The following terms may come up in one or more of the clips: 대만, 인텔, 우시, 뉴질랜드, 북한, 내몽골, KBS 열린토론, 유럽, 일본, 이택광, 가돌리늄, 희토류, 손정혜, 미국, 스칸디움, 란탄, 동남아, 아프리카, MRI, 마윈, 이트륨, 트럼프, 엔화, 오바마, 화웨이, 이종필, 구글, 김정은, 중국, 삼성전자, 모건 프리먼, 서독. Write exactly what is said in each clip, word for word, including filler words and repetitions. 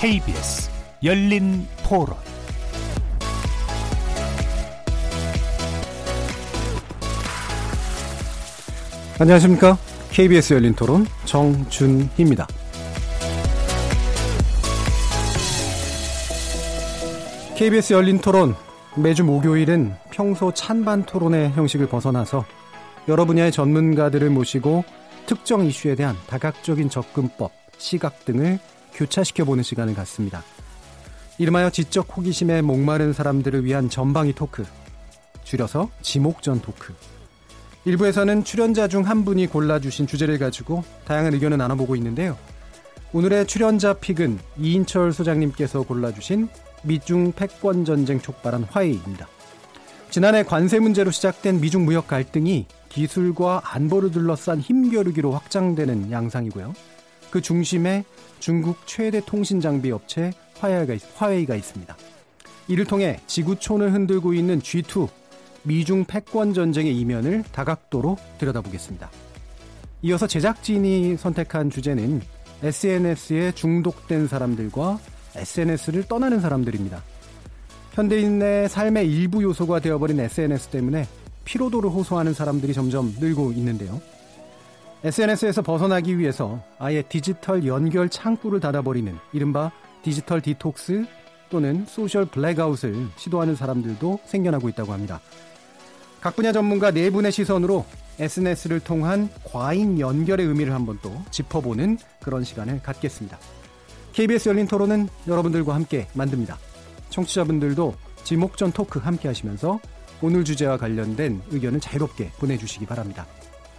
케이비에스 열린토론 안녕하십니까? 케이비에스 열린토론 정준희입니다. 케이비에스 열린토론 매주 목요일은 평소 찬반 토론의 형식을 벗어나서 여러 분야의 전문가들을 모시고 특정 이슈에 대한 다각적인 접근법, 시각 등을 교차시켜보는 시간을 갖습니다. 이름하여 지적 호기심에 목마른 사람들을 위한 전방위 토크, 줄여서 지목전 토크. 일부에서는 출연자 중 한 분이 골라주신 주제를 가지고 다양한 의견을 나눠보고 있는데요. 오늘의 출연자 픽은 이인철 소장님께서 골라주신 미중 패권 전쟁 촉발한 화웨이입니다. 지난해 관세 문제로 시작된 미중 무역 갈등이 기술과 안보를 둘러싼 힘겨루기로 확장되는 양상이고요. 그 중심에 중국 최대 통신장비 업체 화웨이가 있습니다. 이를 통해 지구촌을 흔들고 있는 지 투, 미중 패권 전쟁의 이면을 다각도로 들여다보겠습니다. 이어서 제작진이 선택한 주제는 에스엔에스에 중독된 사람들과 에스엔에스를 떠나는 사람들입니다. 현대인의 삶의 일부 요소가 되어버린 에스엔에스 때문에 피로도를 호소하는 사람들이 점점 늘고 있는데요. 에스엔에스에서 벗어나기 위해서 아예 디지털 연결 창구를 닫아버리는 이른바 디지털 디톡스 또는 소셜 블랙아웃을 시도하는 사람들도 생겨나고 있다고 합니다. 각 분야 전문가 네 분의 시선으로 에스엔에스를 통한 과잉 연결의 의미를 한번 또 짚어보는 그런 시간을 갖겠습니다. 케이비에스 열린 토론은 여러분들과 함께 만듭니다. 청취자분들도 지목전 토크 함께 하시면서 오늘 주제와 관련된 의견을 자유롭게 보내주시기 바랍니다.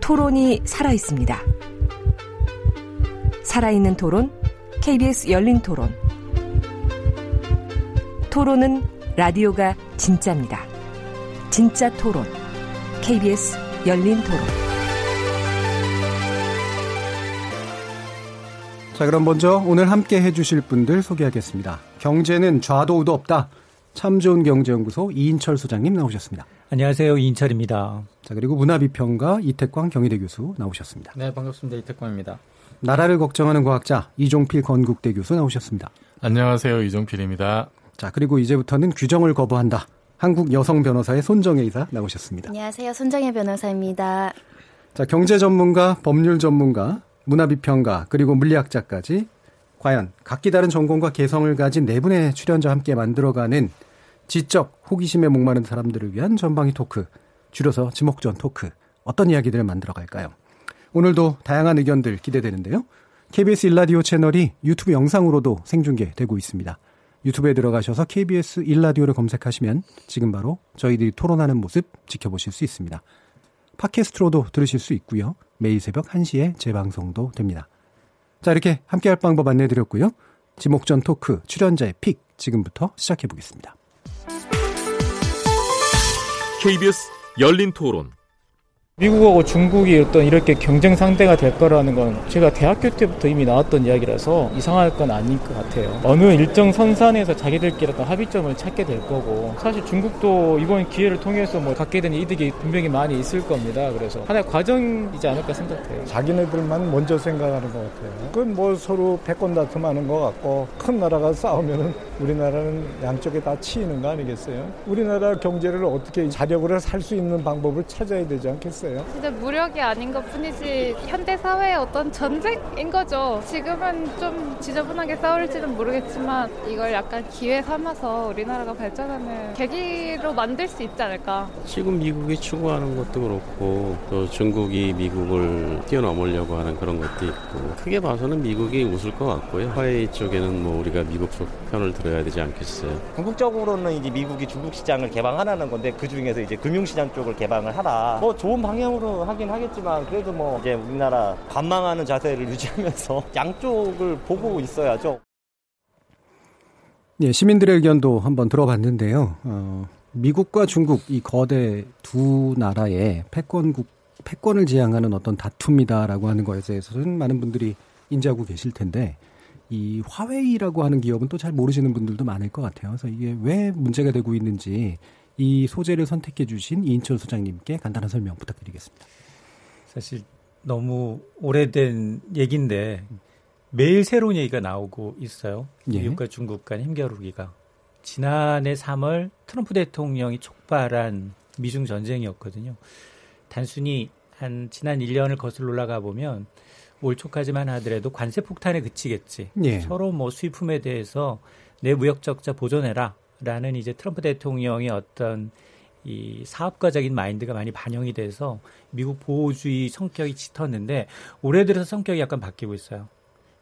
토론이 살아있습니다. 살아있는 토론, 케이비에스 열린 토론. 토론은 라디오가 진짜입니다. 진짜 토론, 케이비에스 열린 토론. 자, 그럼 먼저 오늘 함께 해주실 분들 소개하겠습니다. 경제는 좌도 우도 없다. 참 좋은 경제연구소 이인철 소장님 나오셨습니다. 안녕하세요. 이인철입니다. 자, 그리고 문화비평가 이택광 경희대 교수 나오셨습니다. 네, 반갑습니다. 이택광입니다. 나라를 걱정하는 과학자 이종필 건국대 교수 나오셨습니다. 안녕하세요. 이종필입니다. 자, 그리고 이제부터는 규정을 거부한다. 한국 여성 변호사의 손정혜 이사 나오셨습니다. 안녕하세요. 손정혜 변호사입니다. 자, 경제 전문가, 법률 전문가, 문화비평가, 그리고 물리학자까지 과연 각기 다른 전공과 개성을 가진 네 분의 출연자와 함께 만들어가는 지적 호기심에 목마른 사람들을 위한 전방위 토크, 줄여서 지목전 토크, 어떤 이야기들을 만들어갈까요? 오늘도 다양한 의견들 기대되는데요. 케이비에스 일 라디오 채널이 유튜브 영상으로도 생중계되고 있습니다. 유튜브에 들어가셔서 케이비에스 일 라디오를 검색하시면 지금 바로 저희들이 토론하는 모습 지켜보실 수 있습니다. 팟캐스트로도 들으실 수 있고요. 매일 새벽 한 시에 재방송도 됩니다. 자, 이렇게 함께할 방법 안내해드렸고요. 지목전 토크 출연자의 픽 지금부터 시작해보겠습니다. 케이비에스 열린토론. 미국하고 중국이 어떤 이렇게 경쟁 상대가 될 거라는 건 제가 대학교 때부터 이미 나왔던 이야기라서 이상할 건 아닌 것 같아요. 어느 일정 선상에서 자기들끼리 어떤 합의점을 찾게 될 거고, 사실 중국도 이번 기회를 통해서 뭐 갖게 된 이득이 분명히 많이 있을 겁니다. 그래서 하나의 과정이지 않을까 생각해요. 자기네들만 먼저 생각하는 것 같아요. 그건 뭐 서로 패권 다툼하는 것 같고, 큰 나라가 싸우면은 우리나라는 양쪽에 다 치이는 거 아니겠어요? 우리나라 경제를 어떻게 자력으로 살 수 있는 방법을 찾아야 되지 않겠어요? 진짜 무력이 아닌 것 뿐이지 현대 사회의 어떤 전쟁인 거죠. 지금은 좀 지저분하게 싸울지는 모르겠지만 이걸 약간 기회 삼아서 우리나라가 발전하는 계기로 만들 수 있지 않을까. 지금 미국이 추구하는 것도 그렇고 또 중국이 미국을 뛰어넘으려고 하는 그런 것도 있고, 크게 봐서는 미국이 웃을 것 같고요. 화웨이 쪽에는 뭐 우리가 미국 쪽 편을 들어야 되지 않겠어요. 궁극적으로는 이제 미국이 중국 시장을 개방하라는 건데, 그 중에서 이제 금융시장 쪽을 개방을 하라. 뭐 좋은 방 방향으로 하긴 하겠지만, 그래도 뭐 이제 우리나라 관망하는 자세를 유지하면서 양쪽을 보고 있어야죠. 네, 시민들의 의견도 한번 들어봤는데요. 어, 미국과 중국 이 거대 두 나라의 패권국, 패권을 지향하는 어떤 다툼이다라고 하는 것에 대해서는 많은 분들이 인지하고 계실 텐데 이 화웨이라고 하는 기업은 또 잘 모르시는 분들도 많을 것 같아요. 그래서 이게 왜 문제가 되고 있는지 이 소재를 선택해 주신 이인철 소장님께 간단한 설명 부탁드리겠습니다. 사실 너무 오래된 얘기인데 매일 새로운 얘기가 나오고 있어요. 예. 미국과 중국 간 힘겨루기가. 지난해 삼월 트럼프 대통령이 촉발한 미중 전쟁이었거든요. 단순히 한 지난 일 년을 거슬러 올라가 보면 올 초까지만 하더라도 관세 폭탄에 그치겠지. 예. 서로 뭐 수입품에 대해서 내 무역 적자 보존해라라는 이제 트럼프 대통령의 어떤 이 사업가적인 마인드가 많이 반영이 돼서 미국 보호주의 성격이 짙었는데 올해 들어서 성격이 약간 바뀌고 있어요.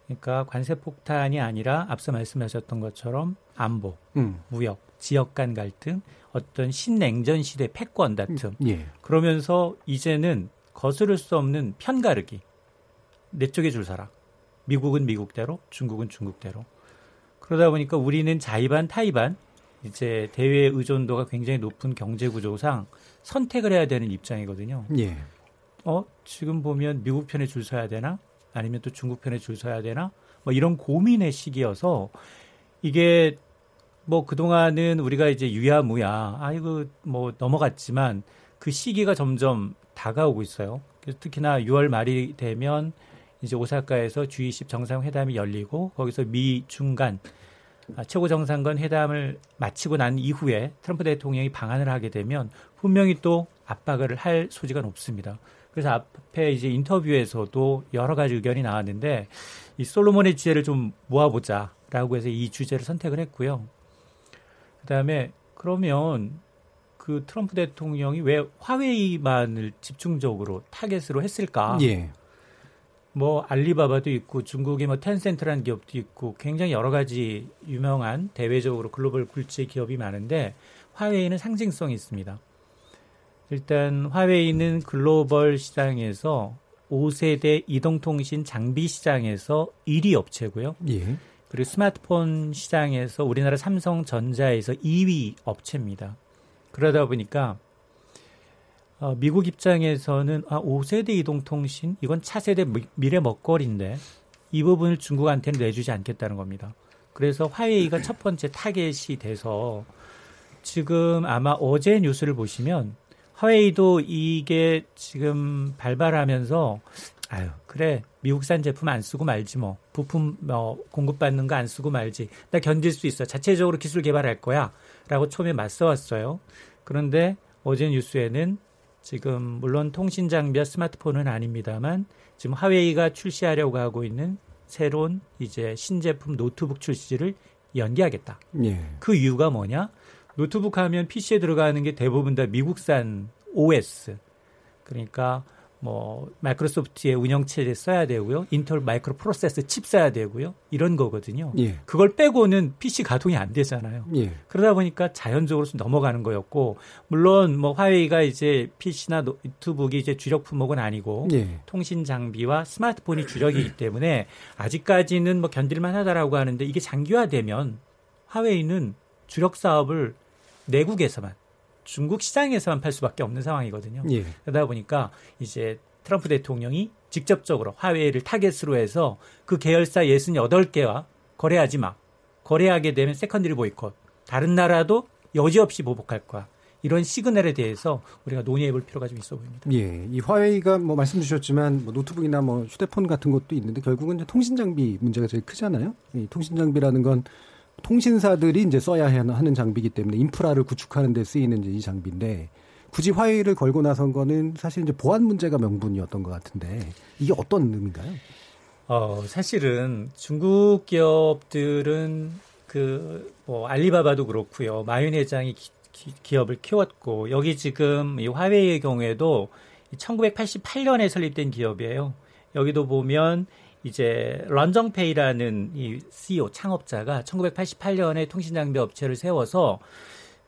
그러니까 관세 폭탄이 아니라 앞서 말씀하셨던 것처럼 안보, 음. 무역, 지역 간 갈등, 어떤 신냉전 시대 패권 다툼. 예. 그러면서 이제는 거스를 수 없는 편가르기. 내 쪽에 줄 서라. 미국은 미국대로, 중국은 중국대로. 그러다 보니까 우리는 자의반, 타의반, 이제 대외 의존도가 굉장히 높은 경제 구조상 선택을 해야 되는 입장이거든요. 예. 어, 지금 보면 미국 편에 줄 서야 되나? 아니면 또 중국 편에 줄 서야 되나? 뭐 이런 고민의 시기여서 이게 뭐 그동안은 우리가 이제 유야무야, 아이고 뭐 넘어갔지만 그 시기가 점점 다가오고 있어요. 그래서 특히나 유월 말이 되면 이제 오사카에서 지 이십 정상회담이 열리고 거기서 미 중간 최고 정상간 회담을 마치고 난 이후에 트럼프 대통령이 방한을 하게 되면 분명히 또 압박을 할 소지가 높습니다. 그래서 앞에 이제 인터뷰에서도 여러 가지 의견이 나왔는데 이 솔로몬의 지혜를 좀 모아보자라고 해서 이 주제를 선택을 했고요. 그다음에 그러면 그 트럼프 대통령이 왜 화웨이만을 집중적으로 타겟으로 했을까? 예. 뭐 알리바바도 있고 중국의 뭐 텐센트라는 기업도 있고 굉장히 여러 가지 유명한 대외적으로 글로벌 굴지 기업이 많은데 화웨이는 상징성이 있습니다. 일단 화웨이는 글로벌 시장에서 오 세대 이동통신 장비 시장에서 일 위 업체고요. 예. 그리고 스마트폰 시장에서 우리나라 삼성전자에서 이 위 업체입니다. 그러다 보니까 어, 미국 입장에서는 아, 오 세대 이동통신 이건 차세대 미, 미래 먹거리인데 이 부분을 중국한테는 내주지 않겠다는 겁니다. 그래서 화웨이가 첫 번째 타겟이 돼서 지금 아마 어제 뉴스를 보시면 화웨이도 이게 지금 발발하면서 아유 그래 미국산 제품 안 쓰고 말지 뭐 부품 뭐 공급받는 거 안 쓰고 말지 나 견딜 수 있어 자체적으로 기술 개발할 거야 라고 처음에 맞서왔어요. 그런데 어제 뉴스에는 지금 물론 통신 장비와 스마트폰은 아닙니다만 지금 화웨이가 출시하려고 하고 있는 새로운 이제 신제품 노트북 출시를 연기하겠다. 예. 그 이유가 뭐냐? 노트북 하면 피씨에 들어가는 게 대부분 다 미국산 오에스. 그러니까 뭐 마이크로소프트의 운영체제 써야 되고요. 인텔 마이크로 프로세스 칩 써야 되고요. 이런 거거든요. 예. 그걸 빼고는 피씨 가동이 안 되잖아요. 예. 그러다 보니까 자연적으로 넘어가는 거였고 물론 뭐 화웨이가 이제 피씨나 노트북이 이제 주력 품목은 아니고 예. 통신 장비와 스마트폰이 주력이기 때문에 아직까지는 뭐 견딜만 하다라고 하는데 이게 장기화되면 화웨이는 주력 사업을 내국에서만 중국 시장에서만 팔 수밖에 없는 상황이거든요. 예. 그러다 보니까 이제 트럼프 대통령이 직접적으로 화웨이를 타겟으로 해서 그 계열사 육십팔 개와 거래하지 마. 거래하게 되면 세컨드리 보이콧. 다른 나라도 여지없이 보복할 거야. 이런 시그널에 대해서 우리가 논의해 볼 필요가 좀 있어 보입니다. 예. 이 화웨이가 뭐 말씀 주셨지만 뭐 노트북이나 뭐 휴대폰 같은 것도 있는데 결국은 이제 통신 장비 문제가 제일 크잖아요. 이 통신 장비라는 건 통신사들이 이제 써야 하는 장비이기 때문에 인프라를 구축하는 데 쓰이는 이제 이 장비인데 굳이 화웨이를 걸고 나선 거는 사실 이제 보안 문제가 명분이었던 것 같은데 이게 어떤 의미인가요? 어, 사실은 중국 기업들은 그 뭐 알리바바도 그렇고요. 마윈 회장이 기, 기, 기업을 키웠고 여기 지금 이 화웨이의 경우에도 천구백팔십팔 년에 설립된 기업이에요. 여기도 보면 이제 런정페이라는 이 씨이오 창업자가 천구백팔십팔 년에 통신장비 업체를 세워서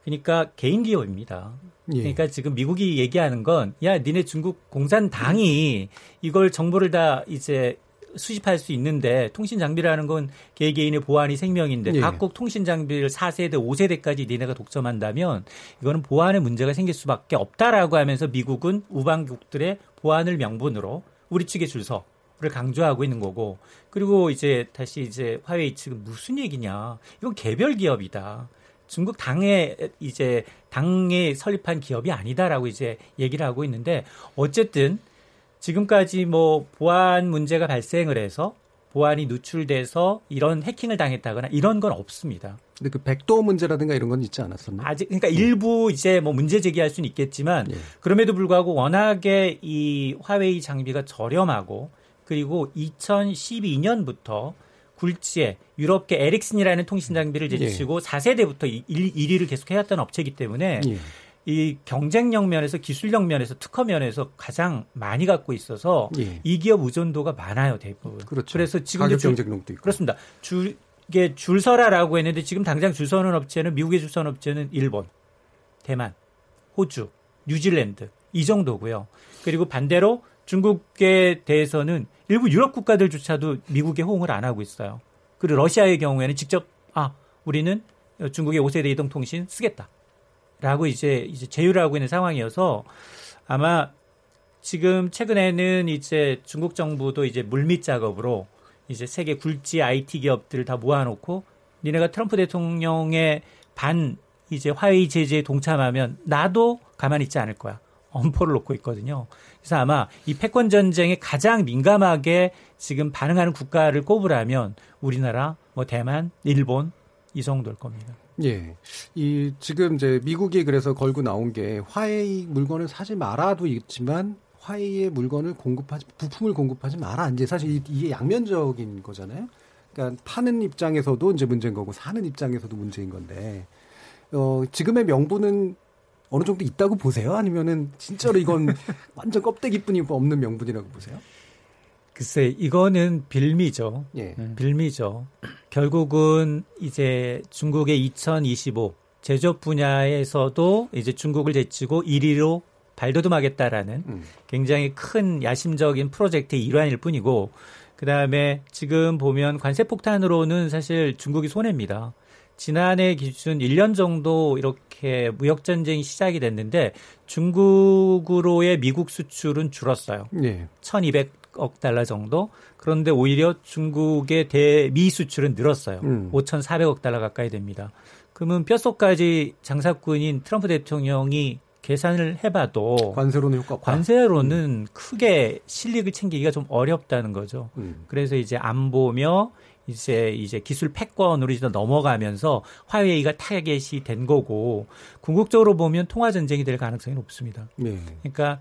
그러니까 개인 기업입니다. 예. 그러니까 지금 미국이 얘기하는 건 야, 니네 중국 공산당이 이걸 정보를 다 이제 수집할 수 있는데 통신 장비라는 건 개개인의 보안이 생명인데 예. 각국 통신 장비를 사 세대, 오 세대까지 니네가 독점한다면 이거는 보안의 문제가 생길 수밖에 없다라고 하면서 미국은 우방국들의 보안을 명분으로 우리 측에 줄 서를 강조하고 있는 거고, 그리고 이제 다시 이제 화웨이 측은 무슨 얘기냐? 이건 개별 기업이다. 중국 당에 이제 당에 설립한 기업이 아니다라고 이제 얘기를 하고 있는데, 어쨌든 지금까지 뭐 보안 문제가 발생을 해서 보안이 누출돼서 이런 해킹을 당했다거나 이런 건 없습니다. 근데 그 백도어 문제라든가 이런 건 있지 않았었나요? 아직 그러니까 네. 일부 이제 뭐 문제 제기할 수는 있겠지만 네. 그럼에도 불구하고 워낙에 이 화웨이 장비가 저렴하고, 그리고 이천십이 년부터 굴지에 유럽계 에릭슨이라는 통신 장비를 제치고 네. 사 세대부터 일 위를 계속 해왔던 업체이기 때문에 네. 이 경쟁력 면에서, 기술력 면에서, 특허 면에서 가장 많이 갖고 있어서 예. 이 기업 의존도가 많아요, 대부분. 그렇죠. 그래서 지금 가격 경쟁력도 있고. 그렇습니다. 줄, 이게 줄 서라라고 했는데 지금 당장 줄 서는 업체는, 미국의 줄 서는 업체는 일본, 대만, 호주, 뉴질랜드 이 정도고요. 그리고 반대로 중국에 대해서는 일부 유럽 국가들조차도 미국에 호응을 안 하고 있어요. 그리고 러시아의 경우에는 직접 아 우리는 중국의 오 세대 이동통신 쓰겠다. 라고 이제, 이제 제휴를 하고 있는 상황이어서, 아마 지금 최근에는 이제 중국 정부도 이제 물밑 작업으로 이제 세계 굴지 아이티 기업들을 다 모아놓고 니네가 트럼프 대통령의 반 이제 화웨이 제재에 동참하면 나도 가만히 있지 않을 거야. 엄포를 놓고 있거든요. 그래서 아마 이 패권 전쟁에 가장 민감하게 지금 반응하는 국가를 꼽으라면 우리나라, 뭐 대만, 일본 이 정도일 겁니다. 예. 이, 지금 이제 미국이 그래서 걸고 나온 게 화웨이 물건을 사지 말아도 있지만 화웨이의 물건을 공급하지, 부품을 공급하지 마라. 이제 사실 이게 양면적인 거잖아요. 그러니까 파는 입장에서도 이제 문제인 거고 사는 입장에서도 문제인 건데, 어, 지금의 명분은 어느 정도 있다고 보세요? 아니면은 진짜로 이건 완전 껍데기뿐이 없는 명분이라고 보세요? 글쎄, 이거는 빌미죠. 예. 빌미죠. 결국은 이제 중국의 이천이십오 제조업 분야에서도 이제 중국을 제치고 일 위로 발돋움하겠다라는 음. 굉장히 큰 야심적인 프로젝트의 일환일 뿐이고, 그다음에 지금 보면 관세폭탄으로는 사실 중국이 손해입니다. 지난해 기준 일 년 정도 이렇게 무역전쟁이 시작이 됐는데 중국으로의 미국 수출은 줄었어요. 예. 천이백억 달러 정도. 그런데 오히려 중국의 대미 수출은 늘었어요. 음. 오천사백억 달러 가까이 됩니다. 그러면 뼛속까지 장사꾼인 트럼프 대통령이 계산을 해봐도 관세로는 효과 관세로는 음. 크게 실익을 챙기기가 좀 어렵다는 거죠. 음. 그래서 이제 안보며 이제 이제 기술 패권으로 이제 넘어가면서 화웨이가 타겟이 된 거고, 궁극적으로 보면 통화 전쟁이 될 가능성이 높습니다. 네. 그러니까.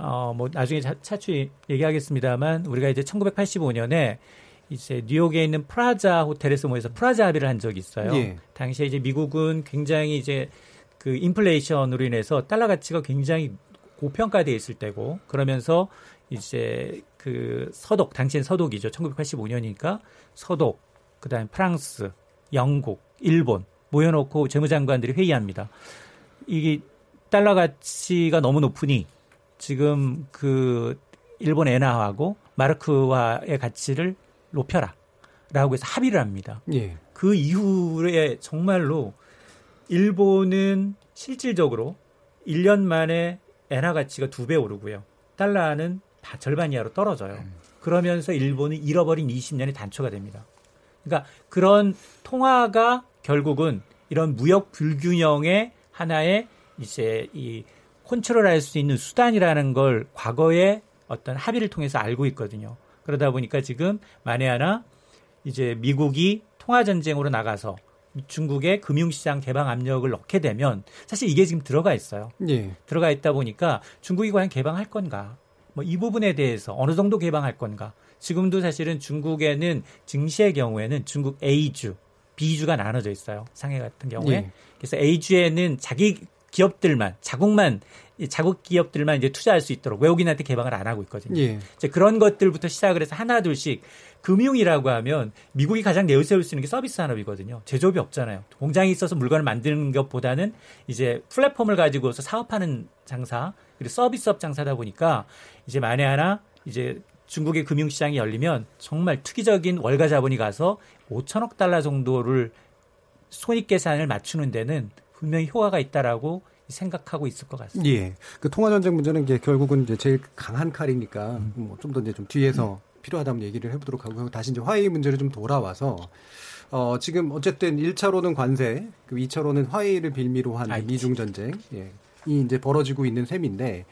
어, 뭐, 나중에 차, 차추 얘기하겠습니다만, 우리가 이제 천구백팔십오 년에 이제 뉴욕에 있는 프라자 호텔에서 모여서 프라자 합의를 한 적이 있어요. 예. 당시에 이제 미국은 굉장히 이제 그 인플레이션으로 인해서 달러 가치가 굉장히 고평가되어 있을 때고, 그러면서 이제 그 서독, 당시엔 서독이죠. 천구백팔십오 년이니까 서독, 그 다음에 프랑스, 영국, 일본 모여놓고 재무장관들이 회의합니다. 이게 달러 가치가 너무 높으니 지금 그 일본 엔화하고 마르크화의 가치를 높여라라고 해서 합의를 합니다. 예. 그 이후에 정말로 일본은 실질적으로 일 년 만에 엔화 가치가 두 배 오르고요. 달러는 다 절반 이하로 떨어져요. 그러면서 일본은 잃어버린 이십 년의 단초가 됩니다. 그러니까 그런 통화가 결국은 이런 무역 불균형의 하나의 이제 이 컨트롤할 수 있는 수단이라는 걸 과거에 어떤 합의를 통해서 알고 있거든요. 그러다 보니까 지금 만에 하나 이제 미국이 통화 전쟁으로 나가서 중국의 금융시장 개방 압력을 넣게 되면 사실 이게 지금 들어가 있어요. 예. 들어가 있다 보니까 중국이 과연 개방할 건가? 뭐 이 부분에 대해서 어느 정도 개방할 건가? 지금도 사실은 중국에는 증시의 경우에는 중국 A주, B주가 나눠져 있어요. 상해 같은 경우에. 예. 그래서 A주에는 자기 기업들만, 자국만, 자국 기업들만 이제 투자할 수 있도록 외국인한테 개방을 안 하고 있거든요. 예. 이제 그런 것들부터 시작을 해서 하나 둘씩. 금융이라고 하면 미국이 가장 내세울 수 있는 게 서비스 산업이거든요. 제조업이 없잖아요. 공장이 있어서 물건을 만드는 것보다는 이제 플랫폼을 가지고서 사업하는 장사, 그리고 서비스업 장사다 보니까 이제 만에 하나 이제 중국의 금융시장이 열리면 정말 투기적인 월가 자본이 가서 오천억 달러 정도를 손익계산을 맞추는 데는 분명히 효과가 있다라고 생각하고 있을 것 같습니다. 예, 그 통화 전쟁 문제는 이제 결국은 이제 제일 강한 칼이니까 음. 뭐 좀 더 이제 좀 뒤에서 음. 필요하다면 얘기를 해보도록 하고, 다시 이제 화웨이 문제로 좀 돌아와서 어 지금 어쨌든 일 차로는 관세, 이 차로는 화웨이를 빌미로 한 아이티. 미중 전쟁이 예. 이제 벌어지고 있는 셈인데.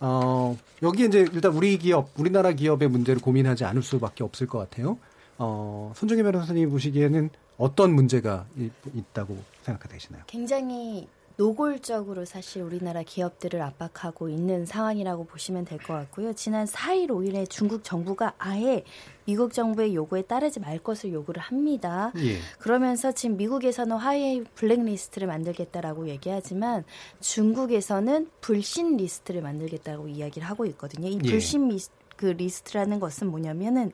어, 여기 이제 일단 우리 기업, 우리나라 기업의 문제를 고민하지 않을 수밖에 없을 것 같아요. 어, 손정혜 변호사님 보시기에는 어떤 문제가 이, 있다고 생각되시나요? 굉장히 노골적으로 사실 우리나라 기업들을 압박하고 있는 상황이라고 보시면 될 것 같고요. 지난 사일 오일에 중국 정부가 아예 미국 정부의 요구에 따르지 말 것을 요구를 합니다. 예. 그러면서 지금 미국에서는 화웨이 블랙리스트를 만들겠다라고 얘기하지만 중국에서는 불신 리스트를 만들겠다고 이야기를 하고 있거든요. 이 불신 예. 그 리스트라는 것은 뭐냐면은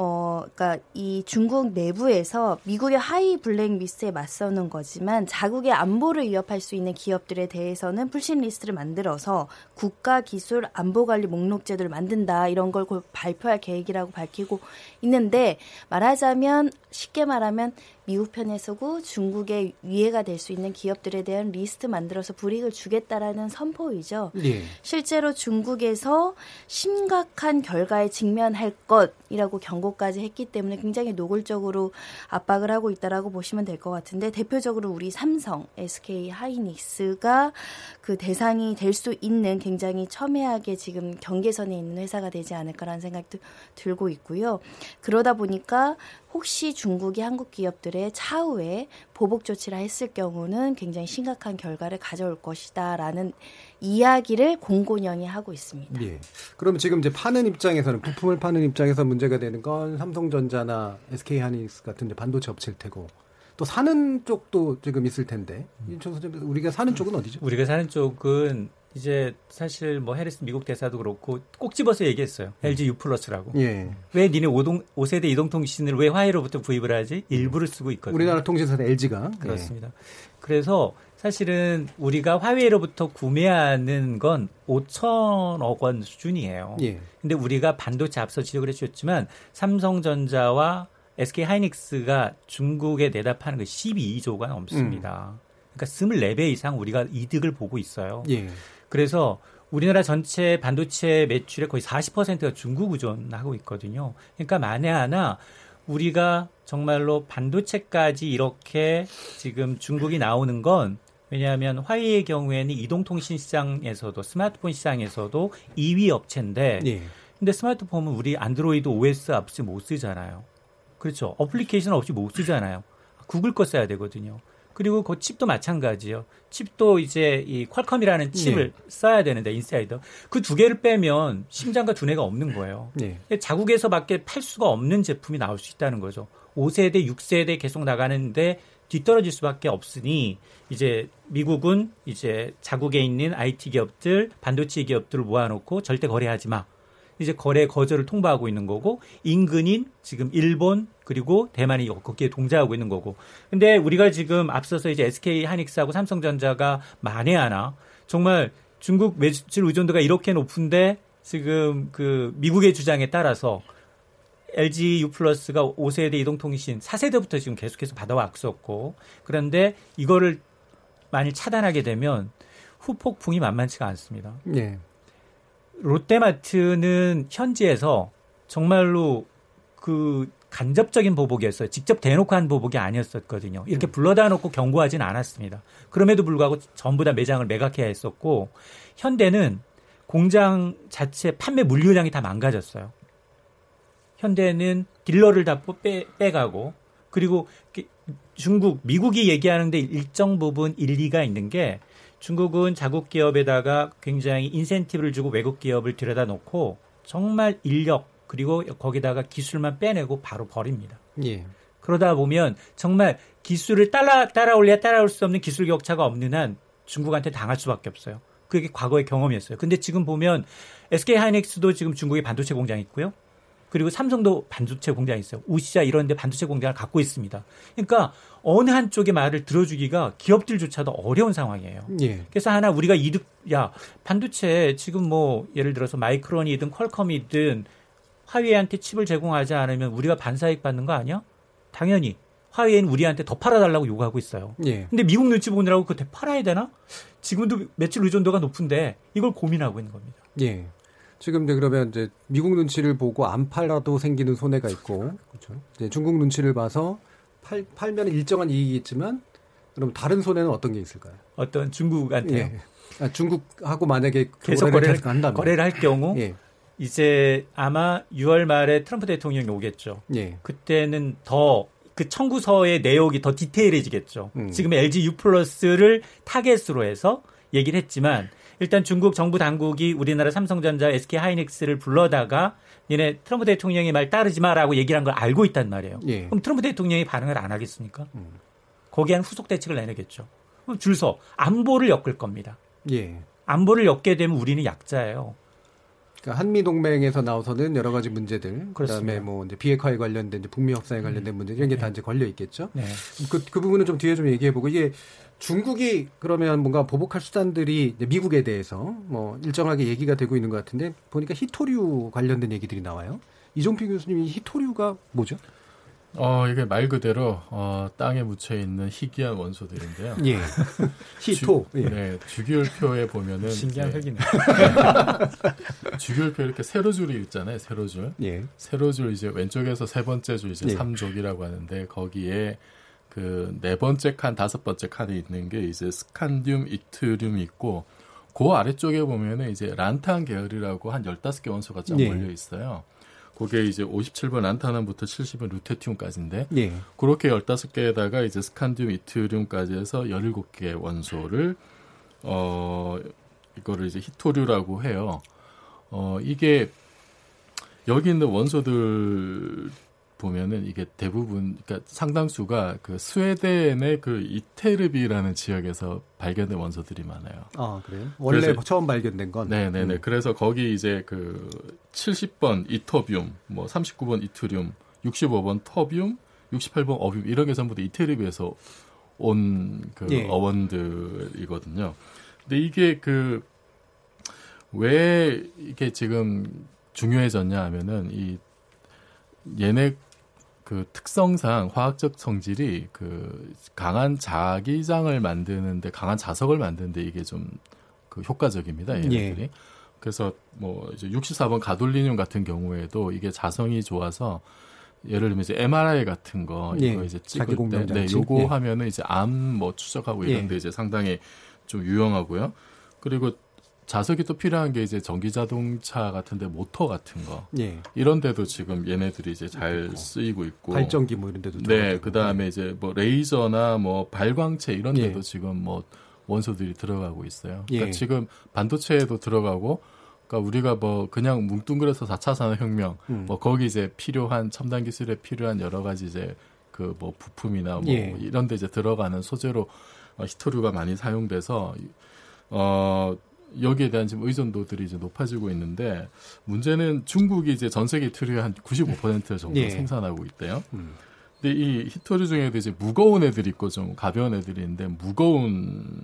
어, 그러니까 이 중국 내부에서 미국의 하이 블랙리스트에 맞서는 거지만 자국의 안보를 위협할 수 있는 기업들에 대해서는 불신 리스트를 만들어서 국가 기술 안보 관리 목록 제도를 만든다, 이런 걸 곧 발표할 계획이라고 밝히고 있는데, 말하자면 쉽게 말하면 미국 편에 서고 중국의 위해가 될 수 있는 기업들에 대한 리스트 만들어서 불이익을 주겠다라는 선포이죠. 네. 실제로 중국에서 심각한 결과에 직면할 것이라고 경고까지 했기 때문에 굉장히 노골적으로 압박을 하고 있다라고 보시면 될 것 같은데, 대표적으로 우리 삼성, 에스케이하이닉스가 그 대상이 될 수 있는 굉장히 첨예하게 지금 경계선에 있는 회사가 되지 않을까라는 생각도 들고 있고요. 그러다 보니까 혹시 중국이 한국 기업들의 차후에 보복 조치를 했을 경우는 굉장히 심각한 결과를 가져올 것이다라는 이야기를 공고년이 하고 있습니다. 예. 그럼 지금 이제 파는 입장에서는, 부품을 파는 입장에서 문제가 되는 건 삼성전자나 에스케이하이닉스 같은 반도체 업체일 테고, 또 사는 쪽도 지금 있을 텐데, 인천 선생님, 우리가 사는 쪽은 어디죠? 우리가 사는 쪽은 이제 사실 뭐 해리스 미국 대사도 그렇고 꼭 집어서 얘기했어요. 엘지 유 플러스라고. 예. 왜 니네 오동, 오세대 이동통신을 왜 화웨이로부터 구입을 하지? 일부를 쓰고 있거든요. 우리나라 통신사는 엘지가. 그렇습니다. 예. 그래서 사실은 우리가 화웨이로부터 구매하는 건 오천억 원 수준이에요. 예. 근데 우리가 반도체 앞서 지적을 해주셨지만 삼성전자와 에스케이하이닉스가 중국에 내다파는 게 십이조가 넘습니다. 음. 그러니까 이십사 배 이상 우리가 이득을 보고 있어요. 예. 그래서 우리나라 전체 반도체 매출의 거의 사십 퍼센트가 중국 의존하고 있거든요. 그러니까 만에 하나 우리가 정말로 반도체까지 이렇게 지금 중국이 나오는 건, 왜냐하면 화웨이의 경우에는 이동통신 시장에서도 스마트폰 시장에서도 이 위 업체인데, 예. 근데 스마트폰은 우리 안드로이드 오에스 없이 못 쓰잖아요. 그렇죠. 어플리케이션 없이 못 쓰잖아요. 구글 거 써야 되거든요. 그리고 그 칩도 마찬가지예요. 칩도 이제 이 퀄컴이라는 칩을 네. 써야 되는데, 인사이더. 그 두 개를 빼면 심장과 두뇌가 없는 거예요. 네. 자국에서밖에 팔 수가 없는 제품이 나올 수 있다는 거죠. 오세대, 육세대 계속 나가는데 뒤떨어질 수밖에 없으니, 이제 미국은 이제 자국에 있는 아이티 기업들, 반도체 기업들을 모아놓고 절대 거래하지 마. 이제 거래 거절을 통보하고 있는 거고, 인근인 지금 일본 그리고 대만이 거기에 동조하고 있는 거고. 근데 우리가 지금 앞서서 이제 에스케이 하이닉스하고 삼성전자가 만에 하나 정말 중국 매출 의존도가 이렇게 높은데 지금 그 미국의 주장에 따라서 엘지 U+가 오세대 이동통신 사세대부터 지금 계속해서 받아왔었고, 그런데 이거를 만일 차단하게 되면 후폭풍이 만만치가 않습니다. 네. 롯데마트는 현지에서 정말로 그 간접적인 보복이었어요. 직접 대놓고 한 보복이 아니었었거든요. 이렇게 불러다 놓고 경고하진 않았습니다. 그럼에도 불구하고 전부 다 매장을 매각해야 했었고, 현대는 공장 자체 판매 물류량이 다 망가졌어요. 현대는 딜러를 다 빼, 빼가고, 그리고 중국, 미국이 얘기하는데 일정 부분 일리가 있는 게, 중국은 자국 기업에다가 굉장히 인센티브를 주고 외국 기업을 들여다 놓고 정말 인력 그리고 거기다가 기술만 빼내고 바로 버립니다. 예. 그러다 보면 정말 기술을 따라, 따라올래야 따라올 수 없는 기술 격차가 없는 한 중국한테 당할 수밖에 없어요. 그게 과거의 경험이었어요. 근데 지금 보면 에스케이하이닉스도 지금 중국에 반도체 공장이 있고요. 그리고 삼성도 반도체 공장이 있어요. 우시자 이런 데 반도체 공장을 갖고 있습니다. 그러니까 어느 한쪽의 말을 들어주기가 기업들조차도 어려운 상황이에요. 예. 그래서 하나 우리가 이득, 야, 반도체 지금 뭐 예를 들어서 마이크론이든 퀄컴이든 화웨이한테 칩을 제공하지 않으면 우리가 반사익 받는 거 아니야? 당연히. 화웨이는 우리한테 더 팔아달라고 요구하고 있어요. 예. 근데 미국 눈치 보느라고 그때 팔아야 되나? 지금도 매출 의존도가 높은데 이걸 고민하고 있는 겁니다. 예. 지금 이제 그러면 이제 미국 눈치를 보고 안 팔아도 생기는 손해가 있고, 그렇죠. 이제 중국 눈치를 봐서 팔, 팔면 일정한 이익이 있지만, 그럼 다른 손해는 어떤 게 있을까요? 어떤 중국한테요? 예. 아, 중국하고 만약에 계속 거래를, 계속 한다면. 거래를 할 경우, 예. 이제 아마 유월 말에 트럼프 대통령이 오겠죠. 예. 그때는 더 그 청구서의 내용이 더 디테일해지겠죠. 음. 지금 엘지 유 플러스를 타겟으로 해서 얘기를 했지만, 일단 중국 정부 당국이 우리나라 삼성전자, 에스케이하이닉스를 불러다가 얘네 트럼프 대통령의 말 따르지 마라고 얘기를 한 걸 알고 있단 말이에요. 예. 그럼 트럼프 대통령이 반응을 안 하겠습니까? 음. 거기에 한 후속 대책을 내내겠죠. 그럼 줄서 안보를 엮을 겁니다. 예. 안보를 엮게 되면 우리는 약자예요. 그러니까 한미 동맹에서 나와서는 여러 가지 문제들, 그렇습니다. 그다음에 뭐 이제 비핵화에 관련된 이제 북미 협상에 관련된 음. 문제 이런 게 다 네. 이제 걸려 있겠죠. 네. 그, 그 부분은 좀 뒤에 좀 얘기해 보고, 이게 중국이 그러면 뭔가 보복할 수단들이 이제 미국에 대해서 뭐 일정하게 얘기가 되고 있는 것 같은데, 보니까 희토류 관련된 얘기들이 나와요. 이종필 교수님, 이 희토류가 뭐죠? 어, 이게 말 그대로 어, 땅에 묻혀 있는 희귀한 원소들인데요. 예. 희토. 주, 예. 네. 주기율표에 보면은 신기한 흙이네. 예. 주기율표 이렇게 세로줄이 있잖아요. 세로줄. 예. 세로줄 이제 왼쪽에서 세 번째 줄 이제 예. 삼 족이라고 하는데, 거기에 그 네 번째 칸, 다섯 번째 칸에 있는 게 이제 스칸디움, 이트륨이 있고, 그 아래쪽에 보면은 이제 란탄 계열이라고 한 열다섯 개 원소가 쫙 예. 몰려 있어요. 그게 이제 오십칠 번 란탄음부터 칠십 번 루테튬까지인데, 예. 그렇게 열다섯 개에다가 이제 스칸디움, 이트륨까지 해서 열일곱 개 원소를, 어, 이거를 이제 희토류라고 해요. 어, 이게, 여기 있는 원소들 보면은 이게 대부분, 그러니까 상당수가 그 스웨덴의 그 이테르비라는 지역에서 발견된 원소들이 많아요. 아, 그래요? 원래 그래서, 처음 발견된 건? 네네네. 음. 그래서 거기 이제 그 칠십 번 이터뷴, 뭐 삼십구 번 이트륨, 육십오 번 터뷴, 육십팔 번 어뷴, 이런 게 전부 다 이테르비에서 온 그 예. 어원들이거든요. 근데 이게 그, 왜 이게 지금 중요해졌냐 하면은, 이 얘네 그 특성상 화학적 성질이 그 강한 자기장을 만드는데, 강한 자석을 만드는데 이게 좀 그 효과적입니다. 얘네들이. 예. 그래서 뭐 이제 육십사 번 가돌리늄 같은 경우에도 이게 자성이 좋아서, 예를 들면 이제 엠알아이 같은 거 이거 예. 이제 찍을 때, 네, 요거 예. 하면은 이제 암 뭐 추적하고 이런데 예. 이제 상당히 좀 유용하고요. 그리고 자석이 또 필요한 게 이제 전기 자동차 같은데 모터 같은 거 예. 이런 데도 지금 얘네들이 이제 잘 쓰이고 있고, 발전기 뭐 이런 데도 네, 그 다음에 이제 뭐 레이저나 뭐 발광체 이런 데도 예. 지금 뭐 원소들이 들어가고 있어요. 그러니까 예. 지금 반도체에도 들어가고, 그러니까 우리가 뭐 그냥 뭉뚱그려서 사 차 산업혁명 음. 뭐 거기 이제 필요한 첨단 기술에 필요한 여러 가지 이제 그 뭐 부품이나 뭐 예. 이런 데 이제 들어가는 소재로 희토류가 많이 사용돼서 어. 여기에 대한 지금 의존도들이 이제 높아지고 있는데, 문제는 중국이 이제 전 세계 희토류의 한 구십오 퍼센트 정도 예. 생산하고 있대요. 음. 근데 이 희토류 중에도 이제 무거운 애들이 있고 좀 가벼운 애들이 있는데, 무거운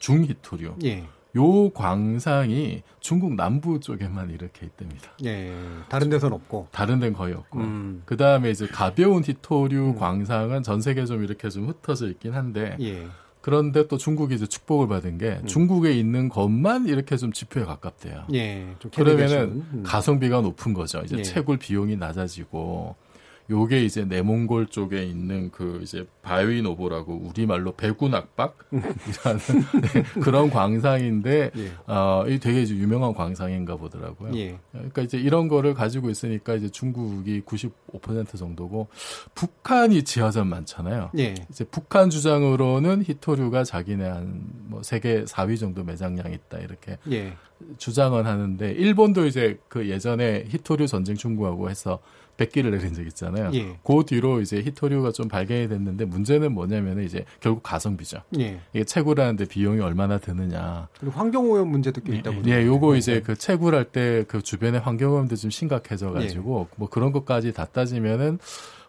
중희토류. 예. 요 광상이 중국 남부 쪽에만 이렇게 있답니다. 예. 다른 데서는 없고. 다른 데는 거의 없고. 음. 그 다음에 이제 가벼운 희토류 음. 광상은 전 세계 좀 이렇게 좀 흩어져 있긴 한데. 예. 그런데 또 중국이 이제 축복을 받은 게 음. 중국에 있는 것만 이렇게 좀 지표에 가깝대요. 예, 좀 그러면은 음. 가성비가 높은 거죠. 이제 예. 채굴 비용이 낮아지고, 요게 이제 내몽골 쪽에 있는 그 이제 바위노보라고 우리말로 배구낙박이라는 그런 광상인데, 예. 어, 이 되게 이제 유명한 광상인가 보더라고요. 예. 그러니까 이제 이런 거를 가지고 있으니까 이제 중국이 구십오 퍼센트 정도고, 북한이 지하선 많잖아요. 예. 이제 북한 주장으로는 희토류가 자기네 한 뭐 세계 사 위 정도 매장량 있다 이렇게 예. 주장은 하는데, 일본도 이제 그 예전에 희토류 전쟁 중국하고 해서 백기를 내린 적 있잖아요. 예. 그 뒤로 이제 희토류가 좀 발견이 됐는데, 문제는 뭐냐면 이제 결국 가성비죠. 예. 이게 채굴하는 데 비용이 얼마나 드느냐. 그리고 환경오염 문제도 꽤 있다고. 예, 예, 요거 이제 그 채굴할 때 그 주변의 환경오염도 좀 심각해져가지고 예. 뭐 그런 것까지 다 따지면은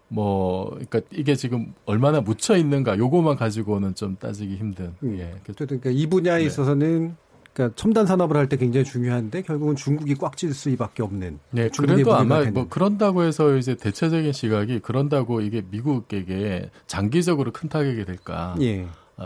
뭐 그러니까 이게 지금 얼마나 묻혀 있는가 요거만 가지고는 좀 따지기 힘든. 예. 어쨌든 그러니까 이 분야에 네. 있어서는 그러니까 첨단 산업을 할 때 굉장히 중요한데 결국은 중국이 꽉 찔 수밖에 없는. 네, 그래도 아마 뭐 그런다고 해서 이제 대체적인 시각이 그런다고 이게 미국에게 장기적으로 큰 타격이 될까? 예.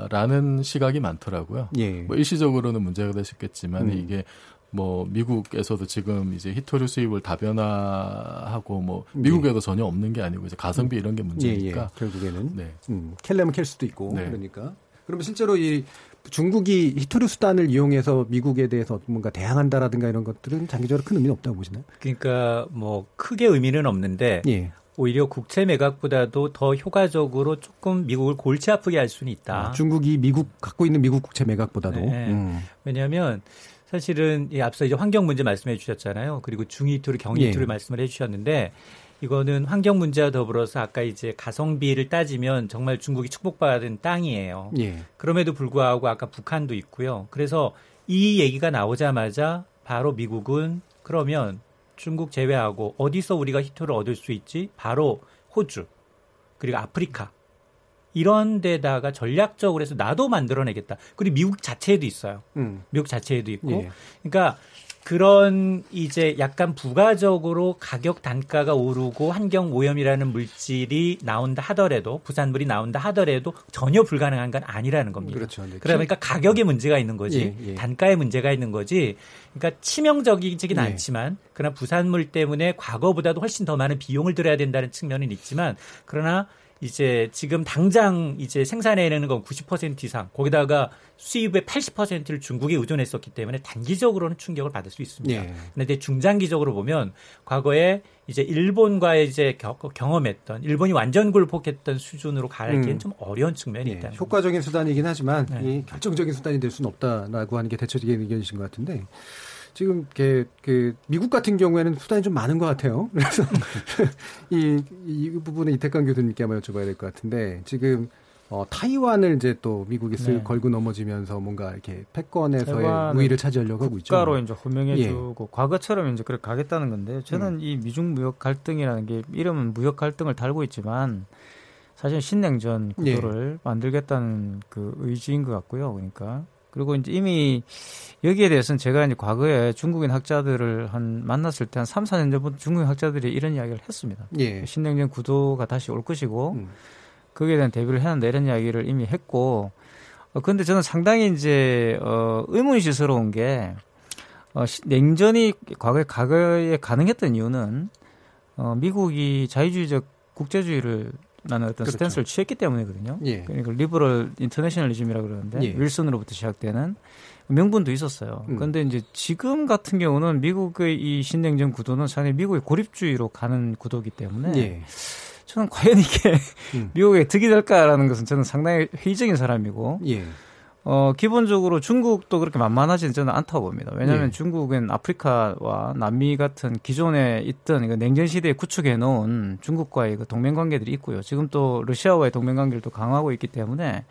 라는 시각이 많더라고요. 예. 뭐 일시적으로는 문제가 되셨겠지만 음. 이게 뭐 미국에서도 지금 이제 희토류 수입을 다변화하고 뭐 미국에도 예. 전혀 없는 게 아니고 이제 가성비 이런 게 문제니까 예, 예. 결국에는 네. 음, 캘려면 캘 수도 있고 네. 그러니까. 그러면 실제로 이 중국이 희토류 수단을 이용해서 미국에 대해서 뭔가 대항한다라든가 이런 것들은 장기적으로 큰 의미는 없다고 보시나요? 그러니까 뭐 크게 의미는 없는데. 예. 오히려 국채 매각보다도 더 효과적으로 조금 미국을 골치 아프게 할 수는 있다. 아, 중국이 미국 갖고 있는 미국 국채 매각보다도. 네. 음. 왜냐하면 사실은 예, 앞서 이제 환경 문제 말씀해 주셨잖아요. 그리고 중위토를 경위토를 예. 말씀을 해 주셨는데 이거는 환경 문제와 더불어서 아까 이제 가성비를 따지면 정말 중국이 축복받은 땅이에요. 예. 그럼에도 불구하고 아까 북한도 있고요. 그래서 이 얘기가 나오자마자 바로 미국은 그러면 중국 제외하고 어디서 우리가 희토를 얻을 수 있지? 바로 호주, 그리고 아프리카. 이런 데다가 전략적으로 해서 나도 만들어내겠다. 그리고 미국 자체에도 있어요. 음. 미국 자체에도 있고. 예. 그러니까 그런 이제 약간 부가적으로 가격 단가가 오르고 환경오염이라는 물질이 나온다 하더라도 부산물이 나온다 하더라도 전혀 불가능한 건 아니라는 겁니다. 그렇죠. 네. 그러니까 가격에 문제가 있는 거지 예, 예. 단가에 문제가 있는 거지 그러니까 치명적이긴 예. 않지만 그러나 부산물 때문에 과거보다도 훨씬 더 많은 비용을 들여야 된다는 측면은 있지만 그러나 이제 지금 당장 이제 생산해내는 건 구십 퍼센트 이상, 거기다가 수입의 팔십 퍼센트를 중국에 의존했었기 때문에 단기적으로는 충격을 받을 수 있습니다. 예. 그런데 중장기적으로 보면 과거에 이제 일본과의 이제 경험했던 일본이 완전 굴복했던 수준으로 가기엔 음. 좀 어려운 측면이 예. 있다. 효과적인 수단이긴 하지만 네. 이 결정적인 수단이 될 수는 없다라고 하는 게 대체적인 의견이신 것 같은데. 지금 그, 그 미국 같은 경우에는 수단이 좀 많은 것 같아요. 그래서 이, 이 부분은 이택광 교수님께 한번 여쭤봐야 될 것 같은데 지금 어, 타이완을 이제 또 미국이 쓱 네. 걸고 넘어지면서 뭔가 이렇게 패권에서의 우위를 차지하려고 하고 있죠. 국가로 이제 호명해주고 예. 과거처럼 이제 그렇게 가겠다는 건데 저는 음. 이 미중 무역 갈등이라는 게 이름은 무역 갈등을 달고 있지만 사실 신냉전 구도를 예. 만들겠다는 그 의지인 것 같고요. 그러니까. 그리고 이제 이미 여기에 대해서는 제가 이제 과거에 중국인 학자들을 한 만났을 때 한 삼, 사 년 전부터 중국인 학자들이 이런 이야기를 했습니다. 예. 신냉전 구도가 다시 올 것이고 음. 거기에 대한 대비를 해야 한다 이런 이야기를 이미 했고 어, 근데 저는 상당히 이제 어, 의문시스러운 게 어, 시, 냉전이 과거에, 과거에 가능했던 이유는 어, 미국이 자유주의적 국제주의를 나는 어떤 그렇죠. 스탠스를 취했기 때문이거든요. 예. 그러니까 리버럴 인터내셔널리즘이라고 그러는데 예. 윌슨으로부터 시작되는 명분도 있었어요. 음. 그런데 이제 지금 같은 경우는 미국의 이 신냉전 구도는 사실 미국의 고립주의로 가는 구도이기 때문에 예. 저는 과연 이게 음. 미국에 득이 될까라는 것은 저는 상당히 회의적인 사람이고 예. 어, 기본적으로 중국도 그렇게 만만하지는 저는 않다고 봅니다. 왜냐하면 예. 중국은 아프리카와 남미 같은 기존에 있던 그 냉전 시대에 구축해 놓은 중국과의 그 동맹 관계들이 있고요. 지금 또 러시아와의 동맹 관계를 또 강화하고 있기 때문에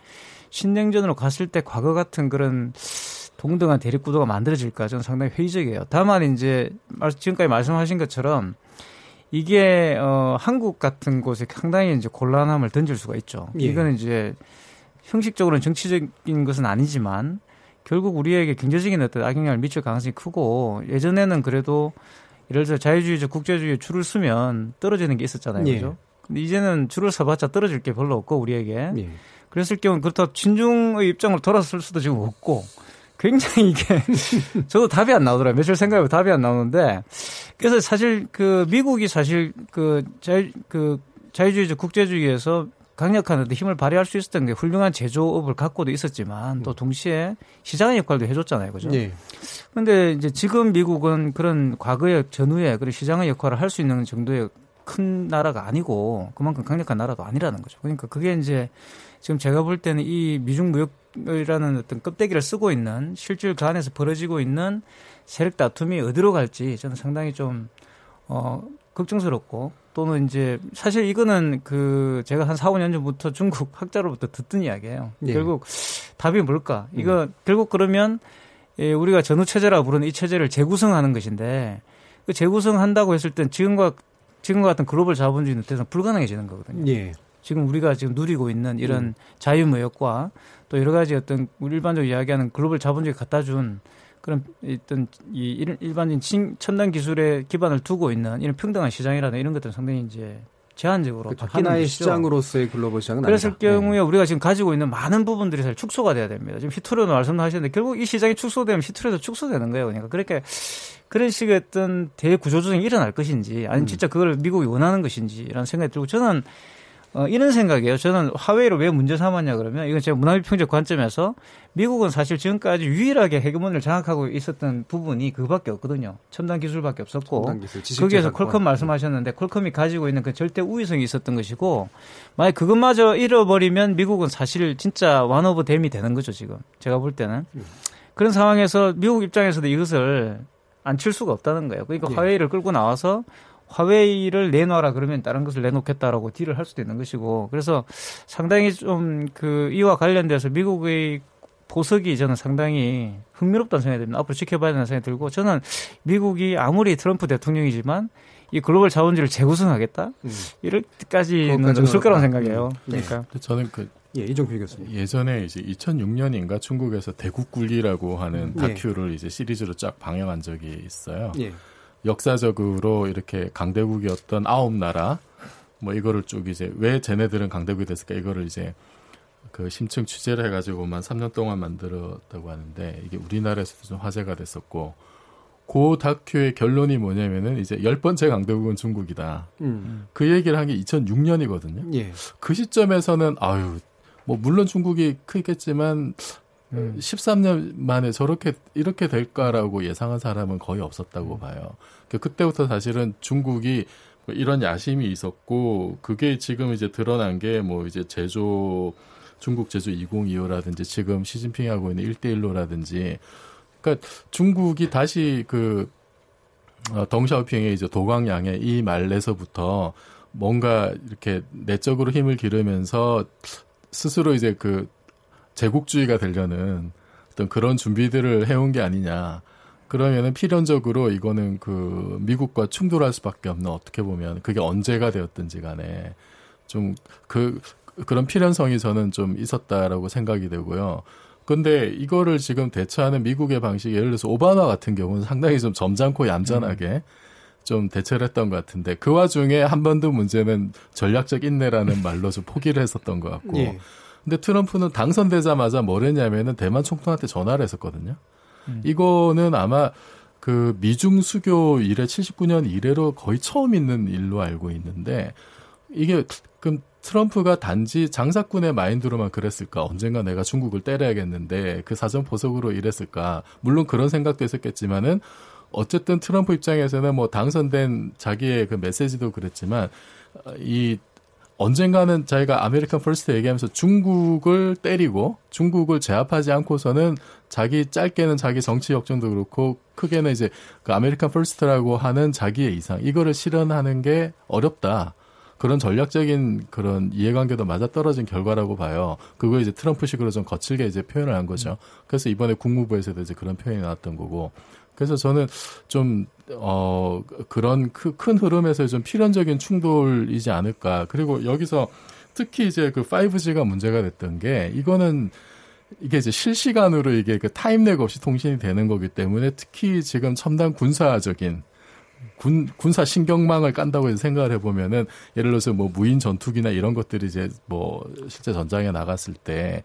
신냉전으로 갔을 때 과거 같은 그런 동등한 대립 구도가 만들어질까 저는 상당히 회의적이에요. 다만 이제 지금까지 말씀하신 것처럼 이게 어, 한국 같은 곳에 상당히 이제 곤란함을 던질 수가 있죠. 예. 이거는 이제 형식적으로는 정치적인 것은 아니지만 결국 우리에게 경제적인 어떤 악영향을 미칠 가능성이 크고 예전에는 그래도 예를 들어 자유주의적 국제주의에 줄을 서면 떨어지는 게 있었잖아요. 예. 그죠? 근데 이제는 줄을 서봤자 떨어질 게 별로 없고 우리에게. 예. 그랬을 경우 그렇다고 진중의 입장으로 돌아설 수도 지금 없고 굉장히 이게 저도 답이 안 나오더라고요. 며칠 생각해보면 답이 안 나오는데 그래서 사실 그 미국이 사실 그, 자유, 그 자유주의적 국제주의에서 강력한 힘을 발휘할 수 있었던 게 훌륭한 제조업을 갖고도 있었지만 또 동시에 시장의 역할도 해줬잖아요, 그죠? 그런데 예. 이제 지금 미국은 그런 과거의 전후에 그런 시장의 역할을 할 수 있는 정도의 큰 나라가 아니고 그만큼 강력한 나라도 아니라는 거죠. 그러니까 그게 이제 지금 제가 볼 때는 이 미중 무역이라는 어떤 껍데기를 쓰고 있는 실질 그 안에서 벌어지고 있는 세력 다툼이 어디로 갈지 저는 상당히 좀 어. 걱정스럽고 또는 이제 사실 이거는 그 제가 한 사, 오 년 전부터 중국 학자로부터 듣던 이야기예요. 예. 결국 답이 뭘까? 이거 음. 결국 그러면 우리가 전후 체제라고 부르는 이 체제를 재구성하는 것인데 그 재구성한다고 했을 땐 지금과 지금과 같은 글로벌 자본주의는 대상 불가능해지는 거거든요. 예. 지금 우리가 지금 누리고 있는 이런 음. 자유무역과 또 여러 가지 어떤 우리 일반적으로 이야기하는 글로벌 자본주의 갖다 준 그런 일단 이 일반적인 신, 첨단 기술에 기반을 두고 있는 이런 평등한 시장이라든 이런 것들은 상당히 이제 제한적으로 그렇죠. 바뀌는 하나의 것이죠. 시장으로서의 글로벌 시장은 그랬을 아니다. 경우에 네. 우리가 지금 가지고 있는 많은 부분들이 사실 축소가 돼야 됩니다. 지금 희토류도 말씀하셨는데 결국 이 시장이 축소되면 희토류도 축소되는 거예요. 그러니까 그렇게 그런 식의 어떤 대구조조정이 일어날 것인지 아니면 음. 진짜 그걸 미국이 원하는 것인지라는 생각이 들고 저는 어, 이런 생각이에요. 저는 화웨이를 왜 문제 삼았냐 그러면 이건 제가 문화비평적 관점에서 미국은 사실 지금까지 유일하게 헤게몬을 장악하고 있었던 부분이 그밖에 없거든요. 첨단 기술밖에 없었고 첨단 기술, 거기에서 콜컴 말씀하셨는데 콜컴이 가지고 있는 그 절대 우위성이 있었던 것이고 만약 그것마저 잃어버리면 미국은 사실 진짜 원 오브 댐이 되는 거죠. 지금 제가 볼 때는 그런 상황에서 미국 입장에서도 이것을 안 칠 수가 없다는 거예요. 그러니까 예. 화웨이를 끌고 나와서 화웨이를 내놔라 그러면 다른 것을 내놓겠다라고 딜을 할 수도 있는 것이고 그래서 상당히 좀 그 이와 관련돼서 미국의 보석이 저는 상당히 흥미롭다는 생각이 듭니다. 앞으로 지켜봐야 된다는 생각이 들고 저는 미국이 아무리 트럼프 대통령이지만 이 글로벌 자원주의를 재구성하겠다 음. 이럴 때까지는 없을 거라고 생각해요. 네. 그러니까 저는 그 예, 이종필 교수님. 예전에 이제 이천육 년인가 중국에서 대국굴기라고 하는 음. 다큐를 예. 이제 시리즈로 쫙 방영한 적이 있어요. 예. 역사적으로 이렇게 강대국이었던 아홉 나라, 뭐 이거를 쭉 이제 왜 쟤네들은 강대국이 됐을까 이거를 이제 그 심층 취재를 해가지고만 삼 년 동안 만들었다고 하는데 이게 우리나라에서도 좀 화제가 됐었고 그 다큐의 결론이 뭐냐면은 이제 열 번째 강대국은 중국이다. 음. 그 얘기를 한 게 이천육 년이거든요. 예. 그 시점에서는 아유 뭐 물론 중국이 크겠지만. 음. 십삼 년 만에 저렇게 이렇게 될까라고 예상한 사람은 거의 없었다고 음. 봐요. 그때부터 사실은 중국이 이런 야심이 있었고 그게 지금 이제 드러난 게 뭐 이제 제조 중국 제조 이천이십오라든지 지금 시진핑이 하고 있는 일대일로라든지 그러니까 중국이 다시 그 덩샤오핑의 이제 도광양의 이 말에서부터 뭔가 이렇게 내적으로 힘을 기르면서 스스로 이제 그 제국주의가 되려는 어떤 그런 준비들을 해온 게 아니냐. 그러면은 필연적으로 이거는 그 미국과 충돌할 수밖에 없는 어떻게 보면 그게 언제가 되었든지 간에 좀 그, 그런 필연성이 저는 좀 있었다라고 생각이 되고요. 근데 이거를 지금 대처하는 미국의 방식, 예를 들어서 오바마 같은 경우는 상당히 좀 점잖고 얌전하게 음. 좀 대처를 했던 것 같은데 그 와중에 한 번도 문제는 전략적 인내라는 말로 좀 포기를 했었던 것 같고. 예. 근데 트럼프는 당선되자마자 뭘 했냐면은 대만 총통한테 전화를 했었거든요. 음. 이거는 아마 그 미중 수교 이래 칠십구 년 이래로 거의 처음 있는 일로 알고 있는데 이게 그럼 트럼프가 단지 장사꾼의 마인드로만 그랬을까? 언젠가 내가 중국을 때려야겠는데 그 사전 보석으로 이랬을까? 물론 그런 생각도 있었겠지만은 어쨌든 트럼프 입장에서는 뭐 당선된 자기의 그 메시지도 그랬지만 이 언젠가는 자기가 아메리칸 퍼스트 얘기하면서 중국을 때리고 중국을 제압하지 않고서는 자기 짧게는 자기 정치 역정도 그렇고 크게는 이제 그 아메리칸 퍼스트라고 하는 자기의 이상 이거를 실현하는 게 어렵다. 그런 전략적인 그런 이해관계도 맞아떨어진 결과라고 봐요. 그거 이제 트럼프식으로 좀 거칠게 이제 표현을 한 거죠. 그래서 이번에 국무부에서도 이제 그런 표현이 나왔던 거고. 그래서 저는 좀, 어, 그런 큰 흐름에서 좀 필연적인 충돌이지 않을까. 그리고 여기서 특히 이제 그 파이브지가 문제가 됐던 게 이거는 이게 이제 실시간으로 이게 그 타임렉 없이 통신이 되는 거기 때문에 특히 지금 첨단 군사적인 군, 군사 신경망을 깐다고 생각을 해보면은 예를 들어서 뭐 무인 전투기나 이런 것들이 이제 뭐 실제 전장에 나갔을 때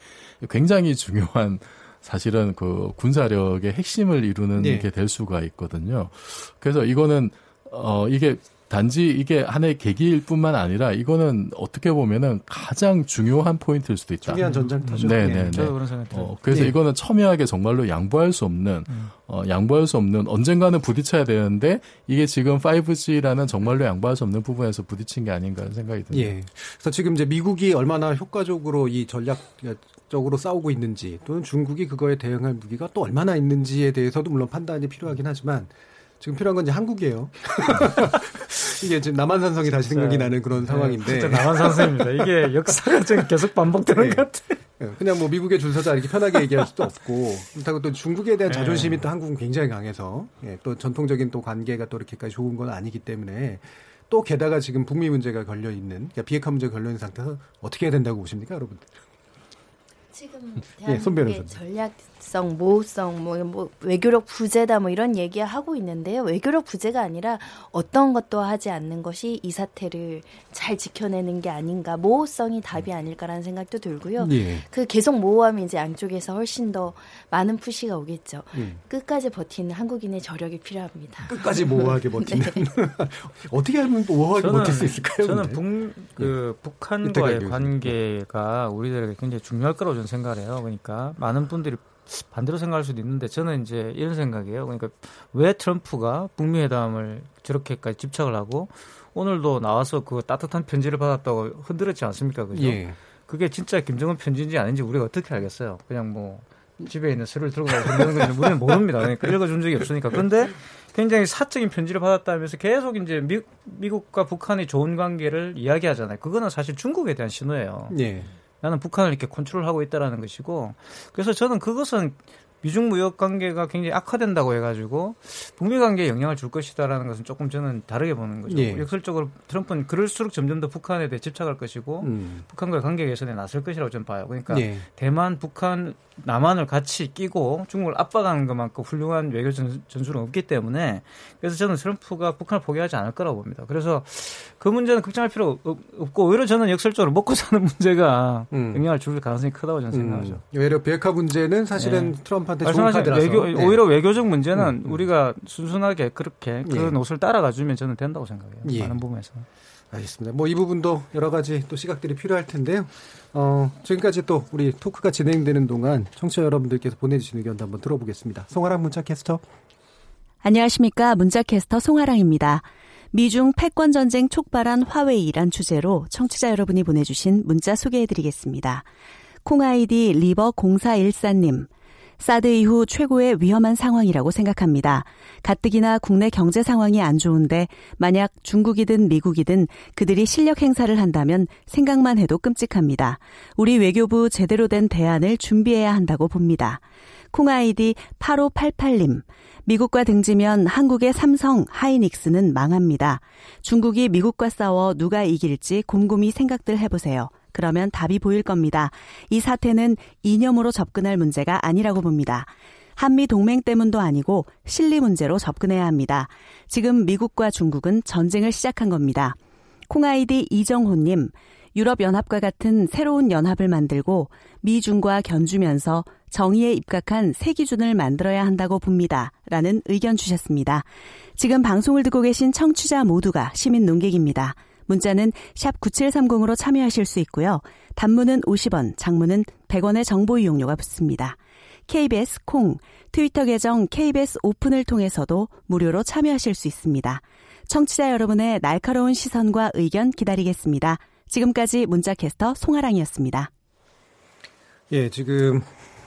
굉장히 중요한 사실은 그 군사력의 핵심을 이루는 네. 게 될 수가 있거든요. 그래서 이거는 어 이게 단지 이게 하나의 계기일 뿐만 아니라 이거는 어떻게 보면은 가장 중요한 포인트일 수도 있다. 중요한 전쟁터죠. 네네네. 저도 그런 생각이 들어요. 어, 그래서 네. 이거는 첨예하게 정말로 양보할 수 없는 음. 어, 양보할 수 없는 언젠가는 부딪혀야 되는데 이게 지금 파이브지라는 정말로 양보할 수 없는 부분에서 부딪힌 게 아닌가 하는 생각이 듭니다. 예. 그래서 지금 이제 미국이 얼마나 효과적으로 이 전략 적으로 싸우고 있는지 또는 중국이 그거에 대응할 무기가 또 얼마나 있는지에 대해서도 물론 판단이 필요하긴 하지만 지금 필요한 건 이제 한국이에요. 이게 지금 남한산성이 다시 진짜, 생각이 나는 그런 네, 상황인데 진짜 남한산성입니다. 이게 역사가 지금 계속 반복되는 네. 것 같아요. 그냥 뭐 미국에 줄 서자 이렇게 편하게 얘기할 수도 없고 그렇다고 또 중국에 대한 자존심이 또 한국은 굉장히 강해서 예, 또 전통적인 또 관계가 또 이렇게까지 좋은 건 아니기 때문에 또 게다가 지금 북미 문제가 걸려있는 그러니까 비핵화 문제가 걸려있는 상태에서 어떻게 해야 된다고 보십니까 여러분들? 지금 대한민국의 예, 전략성, 모호성, 뭐, 뭐 외교력 부재다 뭐 이런 얘기하고 있는데요. 외교력 부재가 아니라 어떤 것도 하지 않는 것이 이 사태를 잘 지켜내는 게 아닌가. 모호성이 답이 아닐까라는 생각도 들고요. 예. 그 계속 모호함이 이제 양쪽에서 훨씬 더 많은 푸시가 오겠죠. 음. 끝까지 버티는 한국인의 저력이 필요합니다. 끝까지 모호하게 버티는. 네. 어떻게 하면 모호하게 저는, 버틸 수 있을까요? 저는 북, 그, 네. 북한과의 관계가 우리들에게 굉장히 중요할 거라고 저는 생각을 해요. 그러니까 많은 분들이 반대로 생각할 수도 있는데 저는 이제 이런 생각이에요. 그러니까 왜 트럼프가 북미 회담을 저렇게까지 집착을 하고 오늘도 나와서 그 따뜻한 편지를 받았다고 흔들었지 않습니까? 그죠? 예. 그게 진짜 김정은 편지인지 아닌지 우리가 어떻게 알겠어요? 그냥 뭐 집에 있는 술을 들고 가서 준다는 건지 우리는 모릅니다. 그러니까 읽어준 적이 없으니까. 그런데 굉장히 사적인 편지를 받았다면서 계속 이제 미, 미국과 북한의 좋은 관계를 이야기하잖아요. 그거는 사실 중국에 대한 신호예요. 예. 나는 북한을 이렇게 컨트롤하고 있다라는 것이고, 그래서 저는 그것은 미중 무역 관계가 굉장히 악화된다고 해가지고 북미 관계에 영향을 줄 것이다라는 것은 조금 저는 다르게 보는 거죠. 예. 역설적으로 트럼프는 그럴수록 점점 더 북한에 대해 집착할 것이고 음. 북한과의 관계 개선에 나설 것이라고 저는 봐요. 그러니까 예. 대만, 북한, 남한을 같이 끼고 중국을 압박하는 것만큼 훌륭한 외교 전술은 없기 때문에 그래서 저는 트럼프가 북한을 포기하지 않을 거라고 봅니다. 그래서 그 문제는 걱정할 필요 없고 오히려 저는 역설적으로 먹고 사는 문제가 음. 영향을 줄 가능성이 크다고 저는 생각하죠. 음. 오히려 비핵화 문제는 사실은 예. 트럼프 외교, 네. 오히려 외교적 문제는 음, 음. 우리가 순순하게 그렇게 그런 예. 옷을 따라가 주면 저는 된다고 생각해요. 예. 많은 부분에서. 알겠습니다. 뭐 이 부분도 여러 가지 또 시각들이 필요할 텐데요. 어, 지금까지 또 우리 토크가 진행되는 동안 청취자 여러분들께서 보내주신 의견도 한번 들어보겠습니다. 송아랑 문자캐스터. 안녕하십니까. 문자캐스터 송아랑입니다. 미중 패권 전쟁 촉발한 화웨이란 주제로 청취자 여러분이 보내주신 문자 소개해드리겠습니다. 콩아이디 리버공사일사님. 사드 이후 최고의 위험한 상황이라고 생각합니다. 가뜩이나 국내 경제 상황이 안 좋은데 만약 중국이든 미국이든 그들이 실력 행사를 한다면 생각만 해도 끔찍합니다. 우리 외교부 제대로 된 대안을 준비해야 한다고 봅니다. 콩아이디 팔오팔팔님. 미국과 등지면 한국의 삼성, 하이닉스는 망합니다. 중국이 미국과 싸워 누가 이길지 곰곰이 생각들 해보세요. 그러면 답이 보일 겁니다. 이 사태는 이념으로 접근할 문제가 아니라고 봅니다. 한미 동맹 때문도 아니고 실리 문제로 접근해야 합니다. 지금 미국과 중국은 전쟁을 시작한 겁니다. 콩아이디 이정호님, 유럽연합과 같은 새로운 연합을 만들고 미중과 견주면서 정의에 입각한 새 기준을 만들어야 한다고 봅니다. 라는 의견 주셨습니다. 지금 방송을 듣고 계신 청취자 모두가 시민 논객입니다. 문자는 샵 구칠삼공으로 참여하실 수 있고요. 단문은 오십 원, 장문은 백 원의 정보 이용료가 붙습니다. 케이비에스 콩, 트위터 계정 케이비에스 오픈을 통해서도 무료로 참여하실 수 있습니다. 청취자 여러분의 날카로운 시선과 의견 기다리겠습니다. 지금까지 문자캐스터 송아랑이었습니다. 예, 지금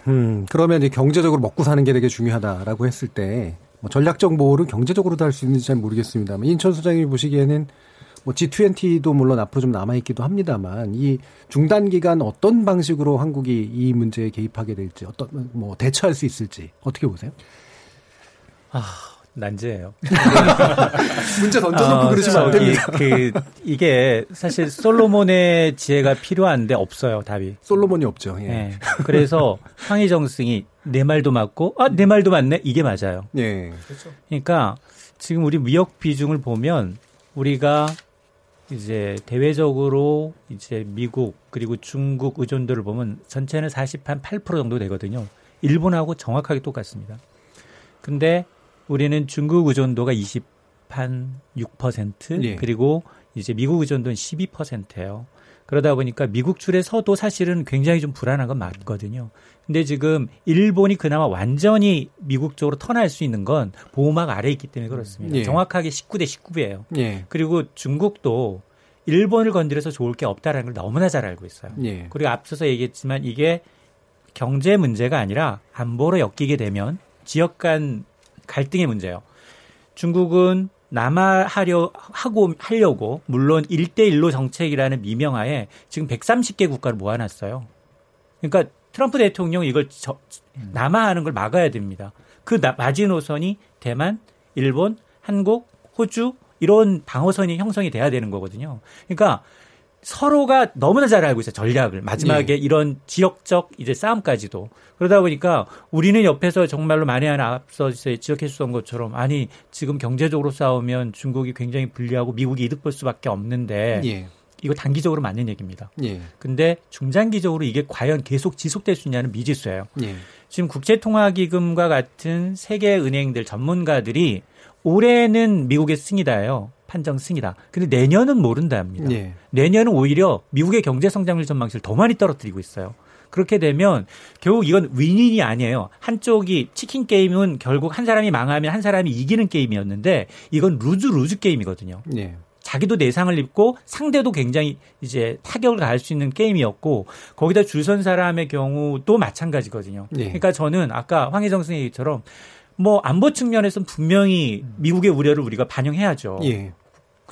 음, 그러면 이제 경제적으로 먹고 사는 게 되게 중요하다라고 했을 때 뭐 전략적 모호를 경제적으로도 할 수 있는지 잘 모르겠습니다만 인천 소장님이 보시기에는 뭐 지 이십도 물론 앞으로 좀 남아있기도 합니다만 이 중단기간 어떤 방식으로 한국이 이 문제에 개입하게 될지 어떤 뭐 대처할 수 있을지 어떻게 보세요? 아 난제예요. 문제 던져놓고 어, 그러시면 안 됩니다. 그, 이게 사실 솔로몬의 지혜가 필요한데 없어요 답이. 솔로몬이 없죠. 예. 네. 그래서 황희정승이 내 말도 맞고 아 내 말도 맞네 이게 맞아요. 예. 그렇죠. 그러니까 지금 우리 무역 비중을 보면 우리가 이제 대외적으로 이제 미국 그리고 중국 의존도를 보면 전체는 사십팔 퍼센트 정도 되거든요. 일본하고 정확하게 똑같습니다. 근데 우리는 중국 의존도가 이십육 퍼센트 예. 그리고 이제 미국 의존도는 십이 퍼센트예요. 그러다 보니까 미국 줄에서도 사실은 굉장히 좀 불안한 건 맞거든요. 근데 지금 일본이 그나마 완전히 미국 쪽으로 턴할 수 있는 건 보호막 아래에 있기 때문에 그렇습니다. 예. 정확하게 십구 대 십구 배예요. 예. 그리고 중국도 일본을 건드려서 좋을 게 없다라는 걸 너무나 잘 알고 있어요. 예. 그리고 앞서서 얘기했지만 이게 경제 문제가 아니라 안보로 엮이게 되면 지역 간 갈등의 문제예요. 중국은 남하하려 하고 하려고 물론 일 대 일로 정책이라는 미명하에 지금 백삼십 개 국가를 모아놨어요. 그러니까 트럼프 대통령이 이걸 저, 남하하는 걸 막아야 됩니다. 그 나, 마지노선이 대만, 일본, 한국, 호주 이런 방어선이 형성이 돼야 되는 거거든요. 그러니까 서로가 너무나 잘 알고 있어요. 전략을. 마지막에 네. 이런 지역적 이제 싸움까지도. 그러다 보니까 우리는 옆에서 정말로 많이 하나 앞서 지적했었던 것처럼 아니 지금 경제적으로 싸우면 중국이 굉장히 불리하고 미국이 이득 볼 수밖에 없는데 네. 이거 단기적으로 맞는 얘기입니다. 예. 근데 중장기적으로 이게 과연 계속 지속될 수 있냐는 미지수예요. 예. 지금 국제통화기금과 같은 세계은행들 전문가들이 올해는 미국의 승이다예요. 판정 승이다. 근데 내년은 모른답니다. 예. 내년은 오히려 미국의 경제성장률 전망치를 더 많이 떨어뜨리고 있어요. 그렇게 되면 결국 이건 윈윈이 아니에요. 한쪽이 치킨 게임은 결국 한 사람이 망하면 한 사람이 이기는 게임이었는데 이건 루즈 루즈 게임이거든요. 예. 자기도 내상을 입고 상대도 굉장히 이제 타격을 가할 수 있는 게임이었고 거기다 줄선 사람의 경우도 마찬가지거든요. 네. 그러니까 저는 아까 황혜정 선생님 얘기처럼 뭐 안보 측면에서는 분명히 미국의 우려를 우리가 반영해야죠. 네.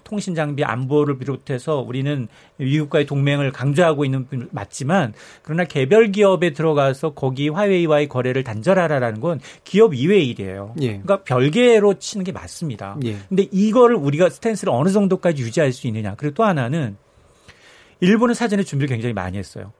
통신 장비 안보를 비롯해서 우리는 미국과의 동맹을 강조하고 있는 맞지만 그러나 개별 기업에 들어가서 거기 화웨이와의 거래를 단절하라라는 건 기업 이외의 일이에요. 예. 그러니까 별개로 치는 게 맞습니다. 그런데 예. 이거를 우리가 스탠스를 어느 정도까지 유지할 수 있느냐. 그리고 또 하나는 일본은 사전에 준비를 굉장히 많이 했어요.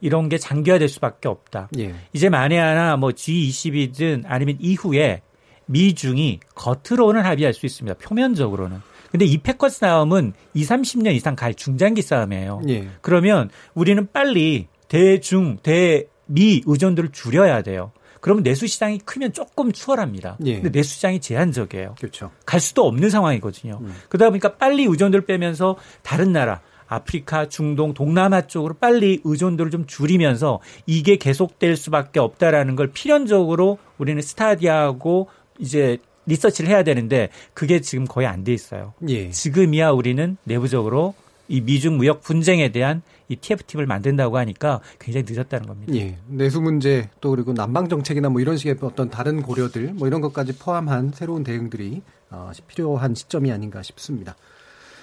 이런 게 장기화될 수밖에 없다. 예. 이제 만에 하나 뭐 지이십이든 아니면 이후에 미중이 겉으로는 합의할 수 있습니다. 표면적으로는. 근데 이 패권 싸움은 이삼십 년 이상 갈 중장기 싸움이에요. 예. 그러면 우리는 빨리 대중, 대미 의존도를 줄여야 돼요. 그러면 내수 시장이 크면 조금 추월합니다. 예. 근데 내수 시장이 제한적이에요. 그렇죠. 갈 수도 없는 상황이거든요. 음. 그러다 보니까 빨리 의존도를 빼면서 다른 나라, 아프리카, 중동, 동남아 쪽으로 빨리 의존도를 좀 줄이면서 이게 계속될 수밖에 없다라는 걸 필연적으로 우리는 스타디하고 이제 리서치를 해야 되는데 그게 지금 거의 안 돼 있어요. 예. 지금이야 우리는 내부적으로 이 미중 무역 분쟁에 대한 이 티에프티를 만든다고 하니까 굉장히 늦었다는 겁니다. 예. 내수 문제 또 그리고 난방 정책이나 뭐 이런 식의 어떤 다른 고려들 뭐 이런 것까지 포함한 새로운 대응들이 어, 필요한 시점이 아닌가 싶습니다.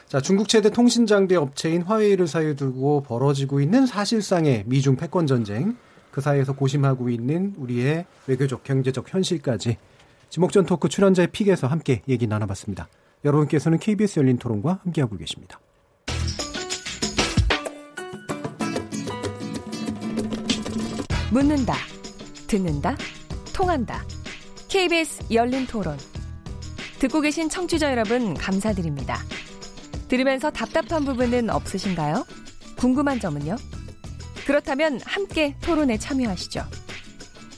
자, 중국 최대 통신 장비 업체인 화웨이를 사유 두고 벌어지고 있는 사실상의 미중 패권 전쟁 그 사이에서 고심하고 있는 우리의 외교적 경제적 현실까지. 지목전 토크 출연자의 픽에서 함께 얘기 나눠봤습니다. 여러분께서는 케이비에스 열린 토론과 함께하고 계십니다. 묻는다, 듣는다, 통한다. 케이비에스 열린 토론. 듣고 계신 청취자 여러분 감사드립니다. 들으면서 답답한 부분은 없으신가요? 궁금한 점은요? 그렇다면 함께 토론에 참여하시죠.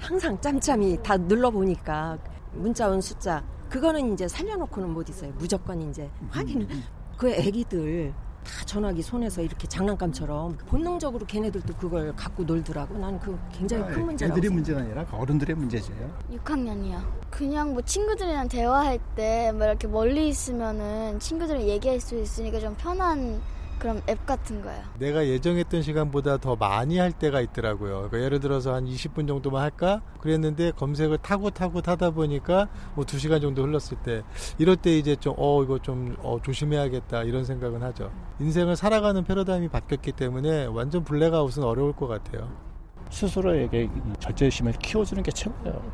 항상 짬짬이 다 눌러보니까 문자 온 숫자 그거는 이제 살려놓고는 못 있어요. 무조건 이제 확인을. 그 애기들 다 전화기 손에서 이렇게 장난감처럼 본능적으로 걔네들도 그걸 갖고 놀더라고. 난 그거 굉장히 큰 문제라고. 애들이 문제가 아니라 어른들의 문제예요. 육 학년이요. 그냥 뭐 친구들이랑 대화할 때 뭐 이렇게 멀리 있으면은 친구들이랑 얘기할 수 있으니까 좀 편한 그럼 앱 같은 거예요. 내가 예정했던 시간보다 더 많이 할 때가 있더라고요. 그러니까 예를 들어서 한 이십 분 정도만 할까? 그랬는데 검색을 타고 타고 타다 보니까 뭐 두 시간 정도 흘렀을 때 이럴 때 이제 좀 어 이거 좀 어, 조심해야겠다 이런 생각은 하죠. 인생을 살아가는 패러다임이 바뀌었기 때문에 완전 블랙아웃은 어려울 것 같아요. 스스로에게 절제심을 키워주는 게 최고예요.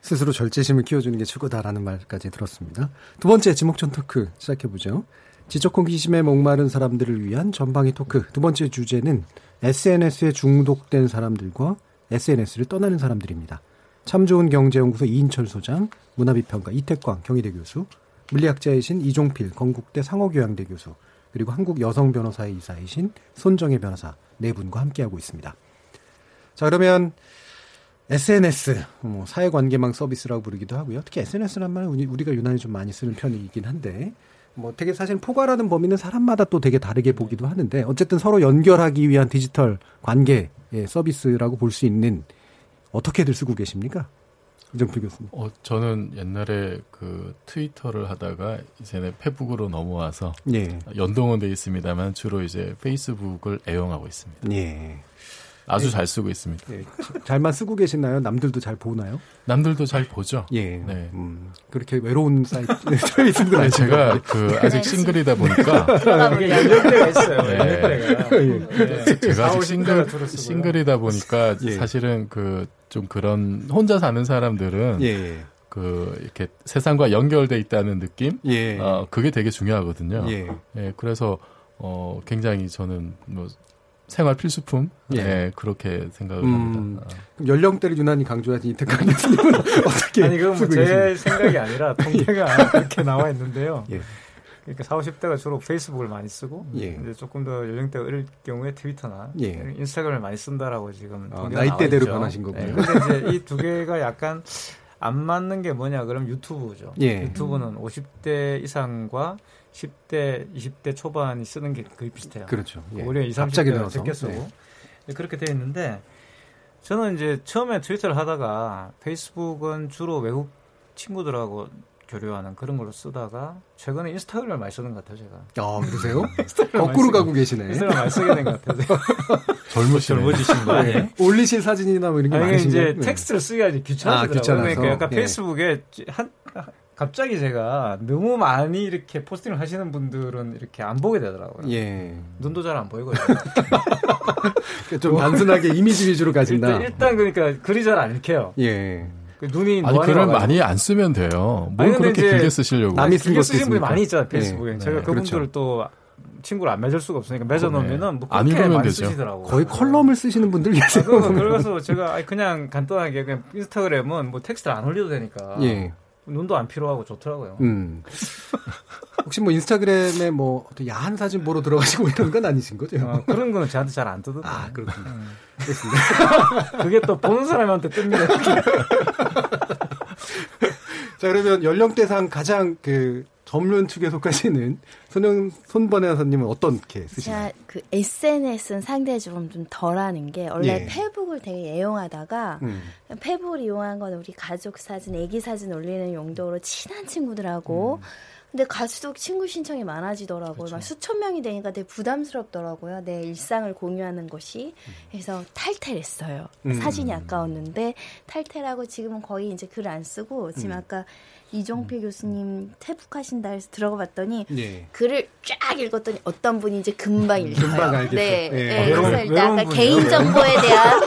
스스로 절제심을 키워주는 게 최고다라는 말까지 들었습니다. 두 번째 지목전 토크 시작해보죠. 지적 호기심에 목마른 사람들을 위한 전방위 토크. 두 번째 주제는 에스엔에스에 중독된 사람들과 에스엔에스를 떠나는 사람들입니다. 참 좋은 경제연구소 이인철 소장, 문화비평가 이택광 경희대 교수, 물리학자이신 이종필 건국대 상호교양대 교수, 그리고 한국 여성 변호사의 이사이신 손정혜 변호사 네 분과 함께하고 있습니다. 자, 그러면 에스엔에스, 뭐 사회관계망 서비스라고 부르기도 하고요. 특히 에스엔에스란 말은 우리가 유난히 좀 많이 쓰는 편이긴 한데 뭐 되게 사실 포괄하는 범위는 사람마다 또 되게 다르게 보기도 하는데 어쨌든 서로 연결하기 위한 디지털 관계 서비스라고 볼 수 있는 어떻게들 쓰고 계십니까? 이종필 교수님. 어, 저는 옛날에 그 트위터를 하다가 이제는 페북으로 넘어와서 예. 연동은 돼 있습니다만 주로 이제 페이스북을 애용하고 있습니다. 예. 아주 예. 잘 쓰고 있습니다. 예. 잘만 쓰고 계시나요? 남들도 잘 보나요? 남들도 잘 보죠. 예. 네. 음, 그렇게 외로운 사이트. 네, 제가 그 아직 싱글이다 보니까. 연령대가 있어요. 연령대가. 제가 아직 싱글, 싱글이다 보니까 예. 사실은 그 좀 그런 혼자 사는 사람들은. 예. 그 이렇게 세상과 연결돼 있다는 느낌. 예. 어, 그게 되게 중요하거든요. 예. 예. 그래서 어, 굉장히 저는 뭐. 생활 필수품? 예, 네, 그렇게 생각을 음, 합니다. 그럼 연령대를 유난히 강조하신 이택광 교수님은 어떻게? 아니, 그건 제 생각이 아니라 통계가 그렇게 나와 있는데요. 예. 그러니까 사십, 오십 대가 주로 페이스북을 많이 쓰고 예. 이제 조금 더 연령대가 어릴 경우에 트위터나 예. 인스타그램을 많이 쓴다라고 지금 어, 나이대대로 변하신 거고요. 네, 근데 이제 이 두 개가 약간 안 맞는 게 뭐냐 그럼 유튜브죠. 예. 유튜브는 오십 대 이상과 십 대, 이십 대 초반이 쓰는 게 거의 비슷해요. 그렇죠. 예. 오히려 이십, 삼십 대가 적게 쓰고 예. 그렇게 되어 있는데 저는 이제 처음에 트위터를 하다가 페이스북은 주로 외국 친구들하고 교류하는 그런 걸로 쓰다가 최근에 인스타그램을 많이 쓰는 것 같아요. 제가. 아, 그러세요? 거꾸로 가고 계시네. 인스타그램을 많이 쓰게 된 것 같아요. 젊으시네. 젊어지신 거 아니에요? 올리실 사진이나 뭐 이런 게 많으신 거 아니, 이제 네. 텍스트를 쓰기가 귀찮아서. 아, 귀찮아서. 그러니까 약간 예. 페이스북에 한... 갑자기 제가 너무 많이 이렇게 포스팅을 하시는 분들은 이렇게 안 보게 되더라고요. 예. 눈도 잘 안 보이거든요. 좀 단순하게 이미지 위주로 가진다. 일단, 일단 그러니까 글이 잘 안 읽혀요. 예. 눈이 아니 글을 많이 안 쓰면 돼요. 뭘 아니, 그렇게 길게 쓰시려고? 남이 길게 쓰시는 분이 많이 있잖아요. 페이스북에. 예. 제가 네. 그분들을 그렇죠. 또 친구를 안 맺을 수가 없으니까 맺어놓으면은 뭐 안 읽으면 되죠. 쓰시더라고요. 거의 컬럼을 쓰시는 분들 계세요. 아, 그래서 제가 그냥 간단하게 그냥 인스타그램은 뭐 텍스트를 안 올려도 되니까. 예. 눈도 안 필요하고 좋더라고요. 음. 혹시 뭐 인스타그램에 뭐 야한 사진 보러 들어가시고 이런 건 아니신 거죠? 어, 그런 거는 저한테 잘 안 뜨던데. 아, 그렇군요. 음. 그게 또 보는 사람한테 뜹니다. 자, 그러면 연령대상 가장 그 점륜 축에 속하시는 손영, 손번의 선생님은 어떻게 쓰시나요? 제가 그 에스엔에스는 상대 좀, 좀 덜하는 게 원래 예. 페북을 되게 애용하다가 음. 페북을 이용한 건 우리 가족 사진, 애기 사진 올리는 용도로 친한 친구들하고 음. 근데 갈수록 친구 신청이 많아지더라고요. 그렇죠. 막 수천 명이 되니까 되게 부담스럽더라고요. 내 일상을 공유하는 것이. 그래서 탈퇴를 했어요. 음. 사진이 아까웠는데 탈퇴를 하고 지금은 거의 이제 글을 안 쓰고 지금 음. 아까 이종필 음. 교수님 태북하신다 해서 들어가 봤더니 네. 글을 쫙 읽었더니 어떤 분이 이제 금방 읽어요. 금방 알겠죠. 네. 네. 네. 어, 그래서 일단 약간 개인정보에 대한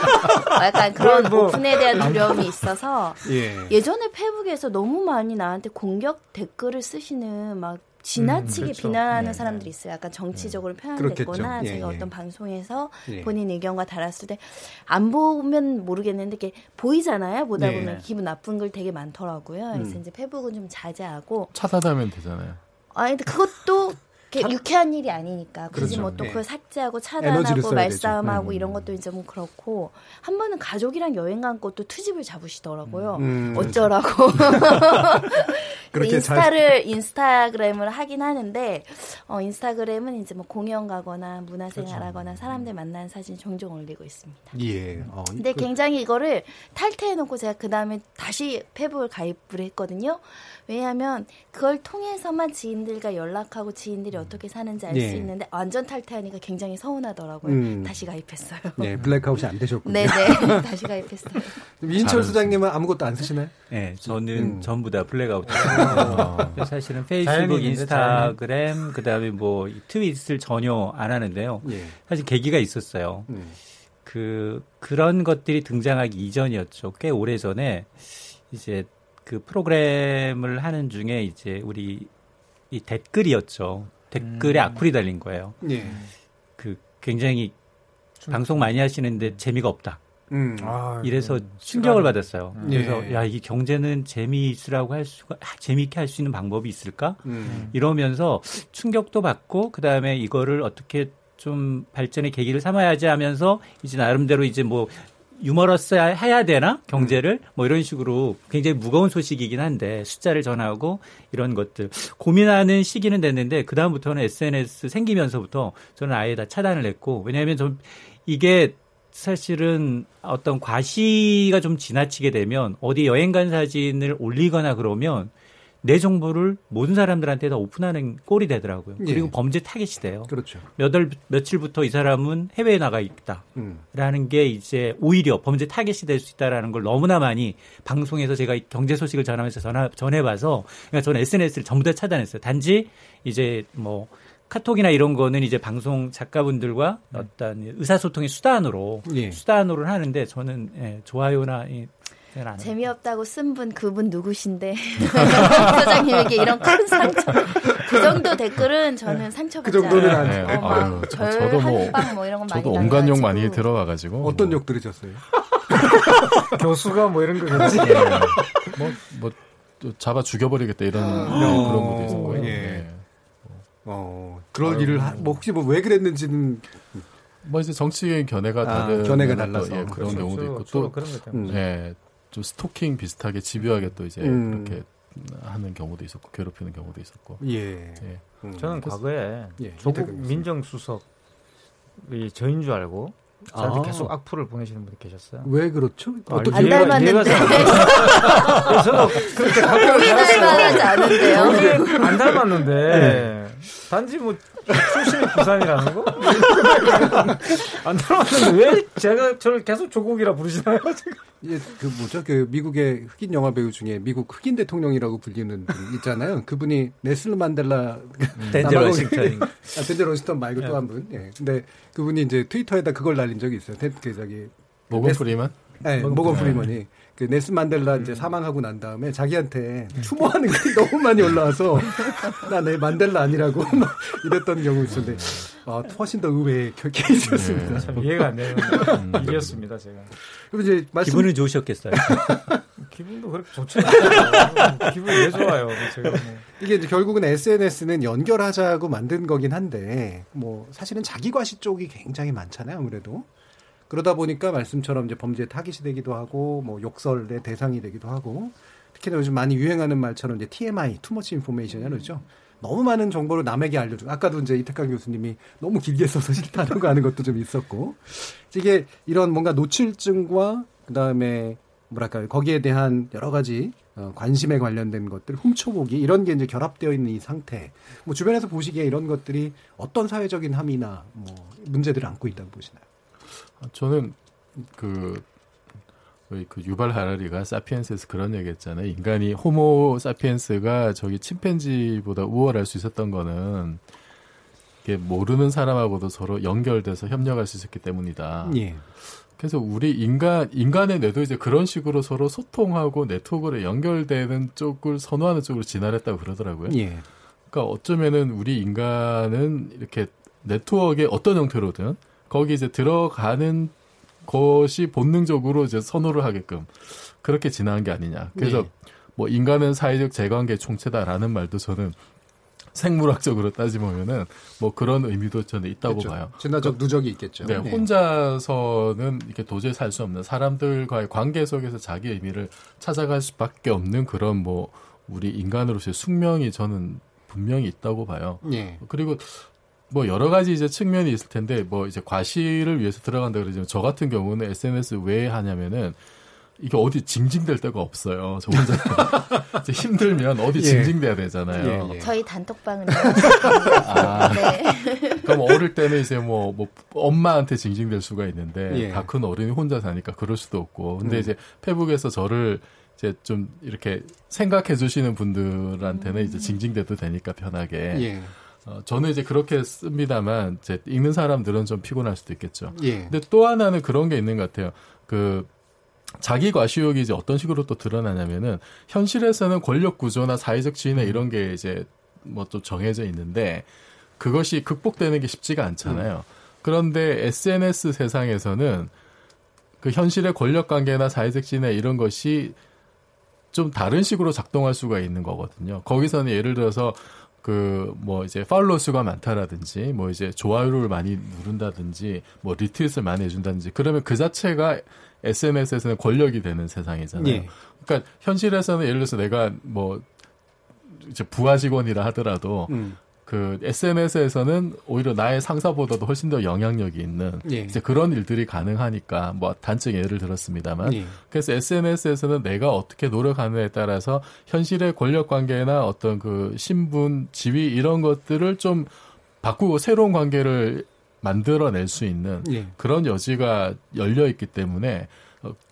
약간 그런 뭐. 오픈에 대한 두려움이 있어서 예. 예전에 페북에서 너무 많이 나한테 공격 댓글을 쓰시는 막 지나치게 음, 그렇죠. 비난하는 네, 사람들이 있어요. 약간 정치적으로 네. 편향됐거나 예, 제가 예. 어떤 방송에서 예. 본인 의견과 달았을 때 안 보면 모르겠는데 이렇게 보이잖아요. 보다 네. 보면 기분 나쁜 글 되게 많더라고요. 그래서 음. 이제 페북은 좀 자제하고 차단하면 되잖아요. 아니 근데 그것도 유쾌한 일이 아니니까 굳이 그렇죠. 뭐 또 네. 그걸 삭제하고 차단하고 말싸움하고 음. 이런 것도 이제 뭐 그렇고 한 번은 가족이랑 여행 간 것도 투집을 잡으시더라고요. 음. 어쩌라고 그렇게 인스타를 잘... 인스타그램을 하긴 하는데 어, 인스타그램은 이제 뭐 공연 가거나 문화생활하거나 그렇죠. 사람들 만나는 사진 종종 올리고 있습니다. 예. 어, 근데 그... 굉장히 이거를 탈퇴해놓고 제가 그 다음에 다시 페북을 가입을 했거든요. 왜냐하면 그걸 통해서만 지인들과 연락하고 지인들이 어떻게 사는지 알 수 네. 있는데 완전 탈퇴하니까 굉장히 서운하더라고요. 음. 다시 가입했어요. 네, 블랙아웃이 안 되셨군요. 네네, 다시 가입했어요. 이인철 소장님은 아무것도 안 쓰시나요? 네, 저는 음. 전부 다 블랙아웃. 어, 사실은 페이스북, 인스타그램, 그 다음에 뭐 트윗을 전혀 안 하는데요. 예. 사실 계기가 있었어요. 예. 그 그런 것들이 등장하기 이전이었죠. 꽤 오래 전에 이제 그 프로그램을 하는 중에 이제 우리 이 댓글이었죠. 댓글에 음. 악플이 달린 거예요. 예. 그 굉장히 좀... 방송 많이 하시는데 재미가 없다. 음. 아, 이래서 충격을 받았어요. 음. 그래서 예. 야, 이 경제는 재미있으라고 할 수가 아, 재미있게 할 수 있는 방법이 있을까? 음. 이러면서 충격도 받고 그 다음에 이거를 어떻게 좀 발전의 계기를 삼아야지 하면서 이제 나름대로 이제 뭐 유머러스 해야 되나? 경제를? 뭐 이런 식으로 굉장히 무거운 소식이긴 한데 숫자를 전하고 이런 것들. 고민하는 시기는 됐는데 그다음부터는 에스엔에스 생기면서부터 저는 아예 다 차단을 했고 왜냐하면 좀 이게 사실은 어떤 과시가 좀 지나치게 되면 어디 여행 간 사진을 올리거나 그러면 내 정보를 모든 사람들한테 다 오픈하는 꼴이 되더라고요. 그리고 예. 범죄 타깃이 돼요. 그렇죠. 몇 월, 며칠부터 이 사람은 해외에 나가 있다라는 음. 게 이제 오히려 범죄 타깃이 될 수 있다라는 걸 너무나 많이 방송에서 제가 경제 소식을 전하면서 전하, 전해봐서 그러니까 저는 에스엔에스를 전부 다 차단했어요. 단지 이제 뭐 카톡이나 이런 거는 이제 방송 작가분들과 음. 어떤 의사소통의 수단으로 예. 수단으로 하는데 저는 예, 좋아요나 이, 재미없다고 쓴 분 그분 누구신데 소장님에게 이런 큰 상처 그 정도 댓글은 저는 상처받지 않아요. 그 정도는 아니에요. 어, 아유, 저, 저도 뭐, 뭐 이런 건 저도 온갖 욕 많이 들어와가지고 어떤 욕 뭐. 들으셨어요? 교수가 뭐 이런 거겠지. 네. 뭐, 뭐 잡아 죽여버리겠다 이런 어, 그런 것도 있었고요. 예. 네. 어, 그럴 아유, 일을 하, 뭐 혹시 뭐 왜 그랬는지는. 뭐 이제 정치의 견해가 다른 아, 견해가 달라서 예, 그런 그렇죠. 경우도 있고 또 음. 예, 좀 스토킹 비슷하게 집요하게 또 이제 음. 그렇게 하는 경우도 있었고 괴롭히는 경우도 있었고 예, 예. 음. 저는 과거에 예, 조국 민정수석이 저인 줄 알고 저한테 아. 계속 악플을 보내시는 분이 계셨어요. 왜 그렇죠? 어떻게 안 닮았는데 저도 그렇게 가까이 닮아가지 않은데요. 안 닮았는데 네. 단지 뭐 출신이 부산이라는 거? 안 닮았는데 왜 제가 저를 계속 조국이라 부르시나요? 예, 그 뭐죠? 그 미국의 흑인 영화 배우 중에 미국 흑인 대통령이라고 불리는 분 있잖아요. 그분이 넬슨 만델라, 덴젤 워싱턴, 아, 덴젤 워싱턴 말고 또 한 분. 예, 근데 그분이 이제 트위터에다 그걸 날린 적이 있어요. 그 저기 모건 프리먼? 네, 모건 프리먼이. 그 넬슨 만델라 이제 사망하고 난 다음에 자기한테 추모하는 게 너무 많이 올라와서 나 내 만델라 아니라고 막 이랬던 경우 있었는데 아, 훨씬 더 의외의 케이스였습니다. 네, 참 이해가 안 되는 일이었습니다, 제가. 그럼 이제 말씀... 기분은 좋으셨겠어요. 기분도 그렇게 좋지 않아요. 기분이 왜 좋아요? 제가 뭐. 이게 이제 결국은 에스엔에스는 연결하자고 만든 거긴 한데 뭐 사실은 자기 과시 쪽이 굉장히 많잖아요, 아무래도. 그러다 보니까 말씀처럼 이제 범죄의 타깃이 되기도 하고, 뭐, 욕설의 대상이 되기도 하고, 특히나 요즘 많이 유행하는 말처럼 이제 티엠아이, too much information이라고 그러죠. 너무 많은 정보를 남에게 알려주고, 아까도 이제 이택광 교수님이 너무 길게 써서 싫다라고 하는 것도 좀 있었고, 이게 이런 뭔가 노출증과, 그 다음에, 뭐랄까요, 거기에 대한 여러 가지 관심에 관련된 것들, 훔쳐보기, 이런 게 이제 결합되어 있는 이 상태, 뭐, 주변에서 보시기에 이런 것들이 어떤 사회적인 함의나, 뭐, 문제들을 안고 있다고 보시나요? 저는 그, 그 유발 하라리가 사피엔스에서 그런 얘기했잖아요. 인간이 호모 사피엔스가 저기 침팬지보다 우월할 수 있었던 거는 이게 모르는 사람하고도 서로 연결돼서 협력할 수 있었기 때문이다. 예. 그래서 우리 인간 인간의 뇌도 이제 그런 식으로 서로 소통하고 네트워크로 연결되는 쪽을 선호하는 쪽으로 진화했다고 그러더라고요. 예. 그러니까 어쩌면은 우리 인간은 이렇게 네트워크의 어떤 형태로든 거기 이제 들어가는 것이 본능적으로 이제 선호를 하게끔 그렇게 지나간 게 아니냐. 그래서 네. 뭐 인간은 사회적 재관계의 총체다라는 말도 저는 생물학적으로 따지면은 뭐 그런 의미도 저는 있다고 그렇죠. 봐요. 진화적 그러니까, 누적이 있겠죠. 네, 네. 혼자서는 이렇게 도저히 살 수 없는 사람들과의 관계 속에서 자기 의미를 찾아갈 수밖에 없는 그런 뭐 우리 인간으로서의 숙명이 저는 분명히 있다고 봐요. 네. 그리고 뭐 여러 가지 이제 측면이 있을 텐데 뭐 이제 과시를 위해서 들어간다 그러지만 저 같은 경우는 에스엔에스 왜 하냐면은 이게 어디 징징댈 데가 없어요. 저 혼자 힘들면 어디 예. 징징대야 되잖아요. 예, 예. 저희 단톡방은 아, 네. 그럼 어릴 때는 이제 뭐, 뭐 엄마한테 징징댈 수가 있는데 예. 다 큰 어른이 혼자 사니까 그럴 수도 없고 근데 음. 이제 페북에서 저를 이제 좀 이렇게 생각해 주시는 분들한테는 음. 이제 징징대도 되니까 편하게. 예. 어, 저는 이제 그렇게 씁니다만, 이제 읽는 사람들은 좀 피곤할 수도 있겠죠. 예. 근데 또 하나는 그런 게 있는 것 같아요. 그, 자기 과시욕이 이제 어떤 식으로 또 드러나냐면은, 현실에서는 권력 구조나 사회적 지위나 음. 이런 게 이제 뭐 또 정해져 있는데, 그것이 극복되는 게 쉽지가 않잖아요. 음. 그런데 에스엔에스 세상에서는 그 현실의 권력 관계나 사회적 지위나 이런 것이 좀 다른 식으로 작동할 수가 있는 거거든요. 거기서는 예를 들어서, 그, 뭐, 이제, 팔로우 수가 많다라든지, 뭐, 이제, 좋아요를 많이 누른다든지, 뭐, 리트윗을 많이 해준다든지, 그러면 그 자체가 에스엔에스에서는 권력이 되는 세상이잖아요. 예. 그러니까, 현실에서는 예를 들어서 내가 뭐, 이제, 부하 직원이라 하더라도, 음. 그 에스엔에스에서는 오히려 나의 상사보다도 훨씬 더 영향력이 있는 예. 이제 그런 일들이 가능하니까 뭐 단적 예를 들었습니다만 예. 그래서 에스엔에스에서는 내가 어떻게 노력하느냐에 따라서 현실의 권력 관계나 어떤 그 신분, 지위 이런 것들을 좀 바꾸고 새로운 관계를 만들어낼 수 있는 예. 그런 여지가 열려 있기 때문에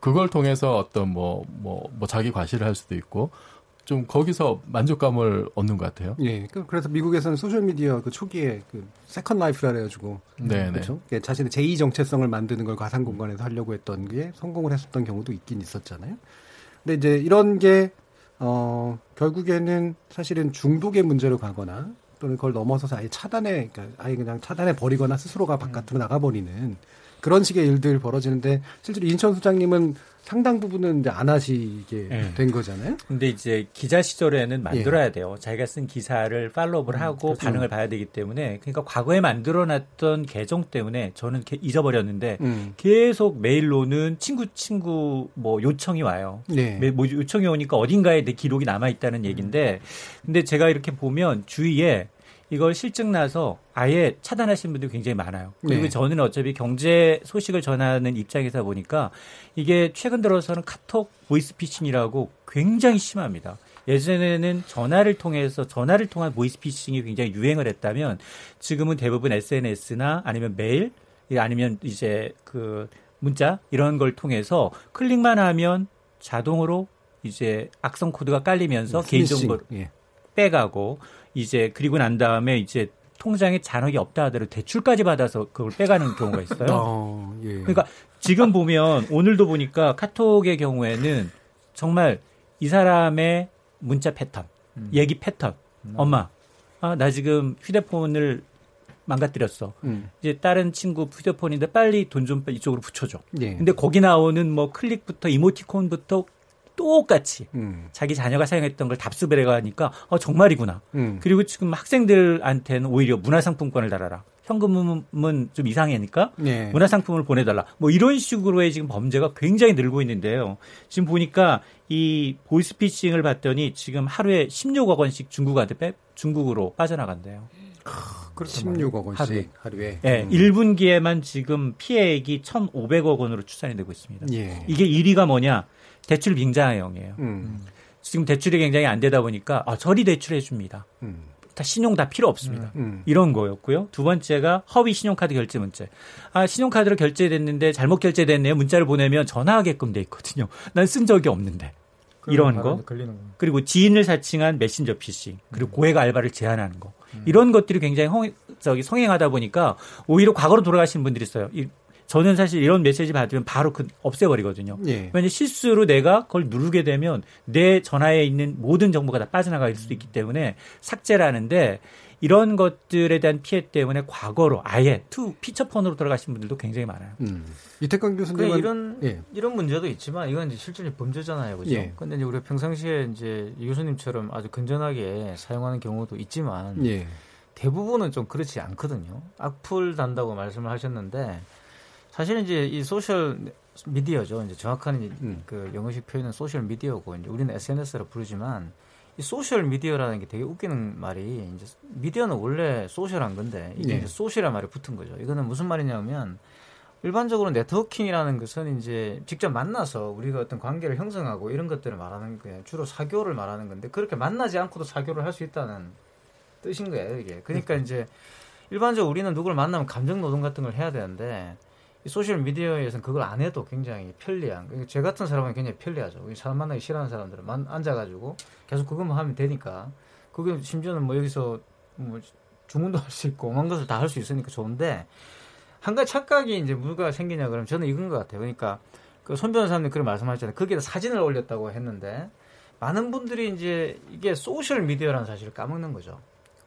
그걸 통해서 어떤 뭐 뭐 뭐 자기 과시를 할 수도 있고. 좀 거기서 만족감을 얻는 것 같아요. 예. 그래서 미국에서는 소셜 미디어 그 초기에 그 세컨 라이프라 그래가지고 네, 그렇죠. 네. 자신의 제이 정체성을 만드는 걸 가상 공간에서 하려고 했던 게 성공을 했었던 경우도 있긴 있었잖아요. 근데 이제 이런 게 어, 결국에는 사실은 중독의 문제로 가거나 또는 그걸 넘어서서 아예 차단해, 그러니까 아예 그냥 차단해 버리거나 스스로가 바깥으로 나가버리는. 그런 식의 일들 벌어지는데 실제로 인천 소장님은 상당 부분은 이제 안 하시게 네. 된 거잖아요. 근데 이제 기자 시절에는 만들어야 예. 돼요. 자기가 쓴 기사를 팔로우를 하고 그렇죠. 반응을 봐야 되기 때문에 그러니까 과거에 만들어놨던 계정 때문에 저는 잊어버렸는데 음. 계속 메일로는 친구 친구 뭐 요청이 와요. 네. 뭐 요청이 오니까 어딘가에 내 기록이 남아 있다는 얘기인데 근데 제가 이렇게 보면 주위에 이걸 실증 나서 아예 차단하신 분들이 굉장히 많아요. 그리고 네. 저는 어차피 경제 소식을 전하는 입장에서 보니까 이게 최근 들어서는 카톡 보이스피싱이라고 굉장히 심합니다. 예전에는 전화를 통해서 전화를 통한 보이스피싱이 굉장히 유행을 했다면 지금은 대부분 에스엔에스나 아니면 메일 아니면 이제 그 문자 이런 걸 통해서 클릭만 하면 자동으로 이제 악성 코드가 깔리면서 네, 개인정보를 예. 빼가고 이제 그리고 난 다음에 이제 통장에 잔액이 없다 하더라도 대출까지 받아서 그걸 빼가는 경우가 있어요. 어, 예. 그러니까 지금 보면 오늘도 보니까 카톡의 경우에는 정말 이 사람의 문자 패턴, 음. 얘기 패턴. 음. 엄마, 아, 나 지금 휴대폰을 망가뜨렸어. 음. 이제 다른 친구 휴대폰인데 빨리 돈 좀 이쪽으로 붙여줘. 예. 근데 거기 나오는 뭐 클릭부터 이모티콘부터 똑같이 음. 자기 자녀가 사용했던 걸 답습을 해가니까 어, 정말이구나. 음. 그리고 지금 학생들한테는 오히려 문화상품권을 달아라. 현금은 좀 이상하니까 네. 문화상품을 보내달라. 뭐 이런 식으로의 지금 범죄가 굉장히 늘고 있는데요. 지금 보니까 이 보이스피싱을 봤더니 지금 하루에 십육억 원씩 중국한테 중국으로 빠져나간대요. 십육억 원씩 하루에. 하루에. 네, 음. 일 분기에만 지금 피해액이 천오백억 원으로 추산이 되고 있습니다. 예. 이게 일 위가 뭐냐? 대출 빙자형이에요. 음. 지금 대출이 굉장히 안 되다 보니까 아, 저리 대출해 줍니다. 음. 다 신용 다 필요 없습니다. 음. 음. 이런 거였고요. 두 번째가 허위 신용카드 결제 문제. 아, 신용카드로 결제됐는데 잘못 결제됐네요. 문자를 보내면 전화하게끔 돼 있거든요. 난 쓴 적이 없는데. 이런 거. 그리고 지인을 사칭한 메신저 피싱. 그리고 음. 고액 알바를 제한하는 거. 음. 이런 것들이 굉장히 홍, 저기 성행하다 보니까 오히려 과거로 돌아가시는 분들이 있어요. 이, 저는 사실 이런 메시지 받으면 바로 그 없애버리거든요. 예. 왜냐하면 실수로 내가 그걸 누르게 되면 내 전화에 있는 모든 정보가 다 빠져나갈 수도 있기 때문에 삭제를 하는데 이런 것들에 대한 피해 때문에 과거로 아예 투 피처폰으로 돌아가신 분들도 굉장히 많아요. 음. 이택광 교수님은 이런 예. 이런 문제도 있지만 이건 이제 실질적 범죄잖아요, 그렇죠? 예. 근데 이제 우리가 평상시에 이제 이 교수님처럼 아주 건전하게 사용하는 경우도 있지만 예. 대부분은 좀 그렇지 않거든요. 악플 단다고 말씀을 하셨는데. 사실은 이제 이 소셜 미디어죠. 이제 정확한 음. 그 영어식 표현은 소셜 미디어고 이제 우리는 에스엔에스로 부르지만 이 소셜 미디어라는 게 되게 웃기는 말이 이제 미디어는 원래 소셜한 건데 이게 네. 이제 소셜이라는 말이 붙은 거죠. 이거는 무슨 말이냐면 일반적으로 네트워킹이라는 것은 이제 직접 만나서 우리가 어떤 관계를 형성하고 이런 것들을 말하는 거예요. 주로 사교를 말하는 건데 그렇게 만나지 않고도 사교를 할 수 있다는 뜻인 거예요, 이게. 그러니까 이제 일반적으로 우리는 누구를 만나면 감정 노동 같은 걸 해야 되는데 소셜 미디어에서는 그걸 안 해도 굉장히 편리한. 그러니까 제 같은 사람은 굉장히 편리하죠. 사람 만나기 싫어하는 사람들은 만, 앉아가지고 계속 그것만 하면 되니까. 그게 심지어는 뭐 여기서 뭐 주문도 할 수 있고, 만 것을 다 할 수 있으니까 좋은데 한 가지 착각이 이제 뭐가 생기냐 그러면 저는 이건 것 같아요. 그러니까 그 손 변호사님 그런 말씀하셨잖아요. 거기에 사진을 올렸다고 했는데 많은 분들이 이제 이게 소셜 미디어라는 사실을 까먹는 거죠.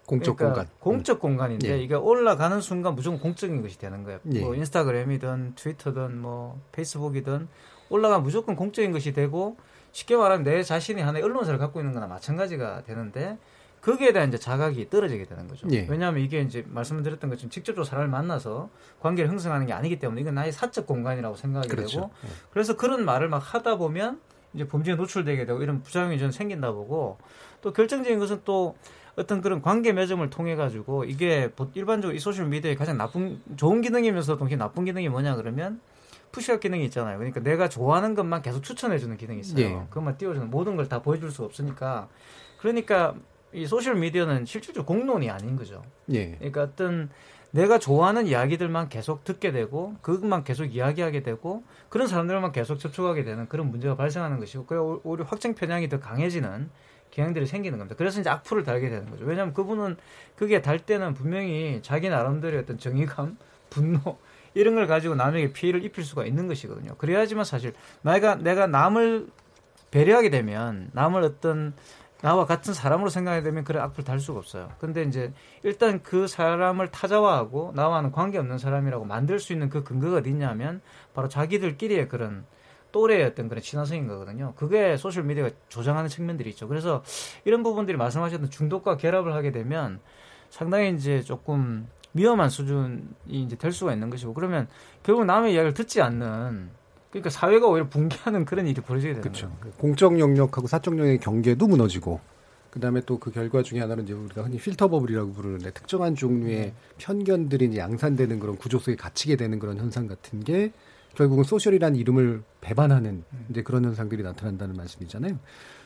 공적 그러니까 공간. 공적 공간인데 예. 이게 올라가는 순간 무조건 공적인 것이 되는 거예요. 예. 뭐 인스타그램이든 트위터든 뭐 페이스북이든 올라가면 무조건 공적인 것이 되고 쉽게 말하면 내 자신이 하나의 언론사를 갖고 있는 거나 마찬가지가 되는데 거기에 대한 이제 자각이 떨어지게 되는 거죠. 예. 왜냐하면 이게 이제 말씀드렸던 것처럼 직접적으로 사람을 만나서 관계를 형성하는 게 아니기 때문에 이건 나의 사적 공간이라고 생각이 그렇죠. 되고 예. 그래서 그런 말을 막 하다 보면 이제 범죄에 노출되게 되고 이런 부작용이 좀 생긴다 보고, 또 결정적인 것은 또 어떤 그런 관계 매점을 통해 가지고 이게 일반적으로 이 소셜 미디어의 가장 나쁜 좋은 기능이면서 동시에 나쁜 기능이 뭐냐 그러면 푸시업 기능이 있잖아요. 그러니까 내가 좋아하는 것만 계속 추천해주는 기능이 있어요. 네. 그것만 띄워주는, 모든 걸 다 보여줄 수 없으니까. 그러니까 이 소셜 미디어는 실질적으로 공론이 아닌 거죠. 네. 그러니까 어떤 내가 좋아하는 이야기들만 계속 듣게 되고 그것만 계속 이야기하게 되고 그런 사람들만 계속 접촉하게 되는 그런 문제가 발생하는 것이고, 그리고 오히려 확증 편향이 더 강해지는 경향들이 생기는 겁니다. 그래서 이제 악플을 달게 되는 거죠. 왜냐하면 그분은 그게 달 때는 분명히 자기 나름대로의 어떤 정의감, 분노 이런 걸 가지고 남에게 피해를 입힐 수가 있는 것이거든요. 그래야지만 사실 내가 내가 남을 배려하게 되면, 남을 어떤 나와 같은 사람으로 생각하게 되면 그런 악플 달 수가 없어요. 근데 이제 일단 그 사람을 타자화하고 나와는 관계없는 사람이라고 만들 수 있는 그 근거가 어디냐면 바로 자기들끼리의 그런 또래의 어떤 그런 친화성인 거거든요. 그게 소셜미디어가 조장하는 측면들이 있죠. 그래서 이런 부분들이 말씀하셨던 중독과 결합을 하게 되면 상당히 이제 조금 위험한 수준이 이제 될 수가 있는 것이고, 그러면 결국 남의 이야기를 듣지 않는, 그러니까 사회가 오히려 붕괴하는 그런 일이 벌어지게 되는 거죠. 그렇죠. 공적 영역하고 사적 영역의 경계도 무너지고, 그다음에 또 그 결과 중에 하나는 이제 우리가 흔히 필터 버블이라고 부르는데 특정한 종류의 네. 편견들이 이제 양산되는 그런 구조 속에 갇히게 되는 그런 현상 같은 게 결국은 소셜이라는 이름을 배반하는 이제 그런 현상들이 나타난다는 말씀이잖아요.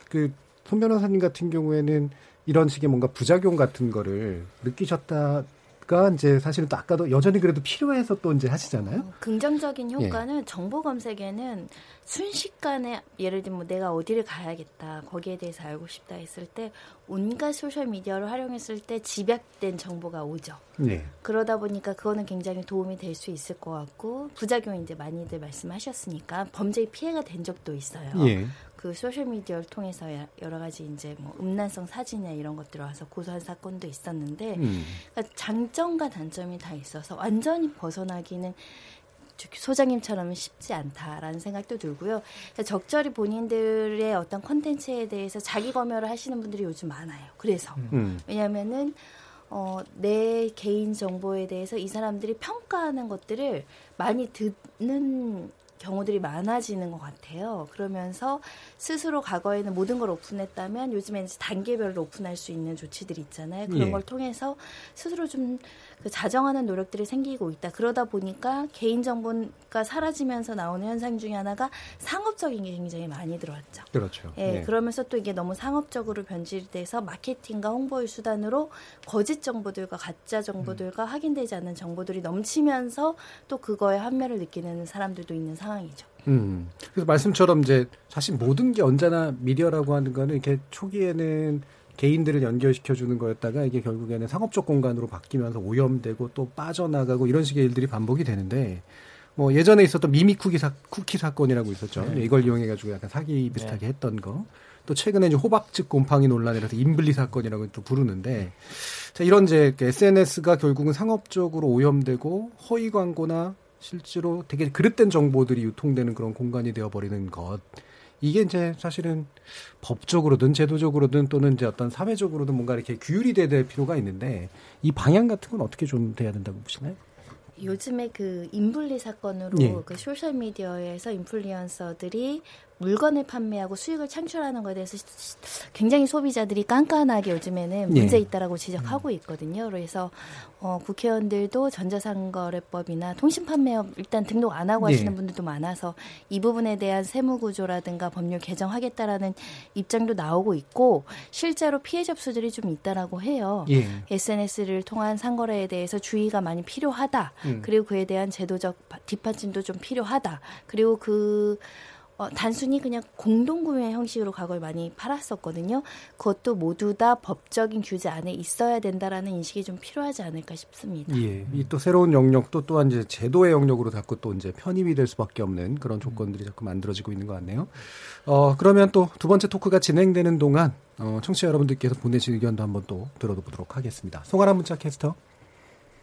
그 손 변호사님 같은 경우에는 이런 식의 뭔가 부작용 같은 거를 느끼셨다. 가 이제 사실은 또 아까도 여전히 그래도 필요해서 또 이제 하시잖아요. 어, 긍정적인 효과는 예. 정보 검색에는 순식간에 예를 들면 뭐 내가 어디를 가야겠다, 거기에 대해서 알고 싶다 했을 때 온갖 소셜 미디어를 활용했을 때 집약된 정보가 오죠. 예. 그러다 보니까 그거는 굉장히 도움이 될 수 있을 것 같고, 부작용 이제 많이들 말씀하셨으니까 범죄의 피해가 된 적도 있어요. 예. 그 소셜 미디어를 통해서 여러 가지 이제 뭐 음란성 사진이나 이런 것들 와서 고소한 사건도 있었는데, 음. 그러니까 장점과 단점이 다 있어서 완전히 벗어나기는 소장님처럼 쉽지 않다라는 생각도 들고요. 그러니까 적절히 본인들의 어떤 콘텐츠에 대해서 자기 검열을 하시는 분들이 요즘 많아요. 그래서 음. 왜냐하면은 어, 내 개인 정보에 대해서 이 사람들이 평가하는 것들을 많이 듣는 경우들이 많아지는 것 같아요. 그러면서 스스로 과거에는 모든 걸 오픈했다면 요즘에는 단계별로 오픈할 수 있는 조치들이 있잖아요. 그런 예. 걸 통해서 스스로 좀 그 자정하는 노력들이 생기고 있다. 그러다 보니까 개인정보가 사라지면서 나오는 현상 중에 하나가 상업적인 게 굉장히 많이 들어왔죠. 그렇죠. 예, 예. 그러면서 또 이게 너무 상업적으로 변질돼서 마케팅과 홍보의 수단으로 거짓 정보들과 가짜 정보들과 음. 확인되지 않는 정보들이 넘치면서 또 그거에 한멸을 느끼는 사람들도 있는 상황. 이죠. 음. 그래서 말씀처럼 이제 사실 모든 게 언제나 미디어라고 하는 거는 이렇게 초기에는 개인들을 연결시켜 주는 거였다가 이게 결국에는 상업적 공간으로 바뀌면서 오염되고 또 빠져나가고 이런 식의 일들이 반복이 되는데, 뭐 예전에 있었던 미미 쿠키 사 쿠키 사건이라고 있었죠. 네. 이걸 이용해 가지고 약간 사기 비슷하게 네. 했던 거. 또 최근에 이제 호박즙 곰팡이 논란이라서 인블리 사건이라고 또 부르는데 네. 자, 이런 이제 에스엔에스가 결국은 상업적으로 오염되고 허위 광고나 실제로 되게 그릇된 정보들이 유통되는 그런 공간이 되어버리는 것. 이게 이제 사실은 법적으로든 제도적으로든 또는 이제 어떤 사회적으로든 뭔가 이렇게 규율이 돼야 될 필요가 있는데, 이 방향 같은 건 어떻게 좀 돼야 된다고 보시나요? 요즘에 그 인플리 사건으로 예. 그 소셜미디어에서 인플루언서들이 물건을 판매하고 수익을 창출하는 것에 대해서 굉장히 소비자들이 깐깐하게 요즘에는 문제 있다라고 지적하고 있거든요. 그래서 어, 국회의원들도 전자상거래법이나 통신판매업 일단 등록 안 하고 하시는 네. 분들도 많아서 이 부분에 대한 세무구조라든가 법률 개정하겠다라는 입장도 나오고 있고, 실제로 피해 접수들이 좀 있다라고 해요. 네. 에스엔에스를 통한 상거래에 대해서 주의가 많이 필요하다. 음. 그리고 그에 대한 제도적 뒷받침도 좀 필요하다. 그리고 그 어, 단순히 그냥 공동구매 형식으로 과거에 많이 팔았었거든요. 그것도 모두 다 법적인 규제 안에 있어야 된다라는 인식이 좀 필요하지 않을까 싶습니다. 예, 이 또 새로운 영역도 또한 이제 제도의 영역으로 자꾸 또 이제 편입이 될 수밖에 없는 그런 조건들이 자꾸 만들어지고 있는 것 같네요. 어, 그러면 또 두 번째 토크가 진행되는 동안 어, 청취자 여러분들께서 보내신 의견도 한번 또 들어보도록 하겠습니다. 송아람 문자 캐스터.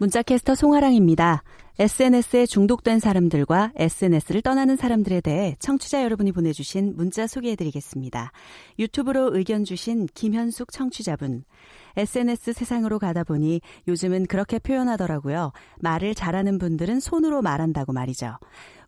문자캐스터 송아랑입니다. 에스엔에스에 중독된 사람들과 에스엔에스를 떠나는 사람들에 대해 청취자 여러분이 보내주신 문자 소개해드리겠습니다. 유튜브로 의견 주신 김현숙 청취자분. 에스엔에스 세상으로 가다 보니 요즘은 그렇게 표현하더라고요. 말을 잘하는 분들은 손으로 말한다고 말이죠.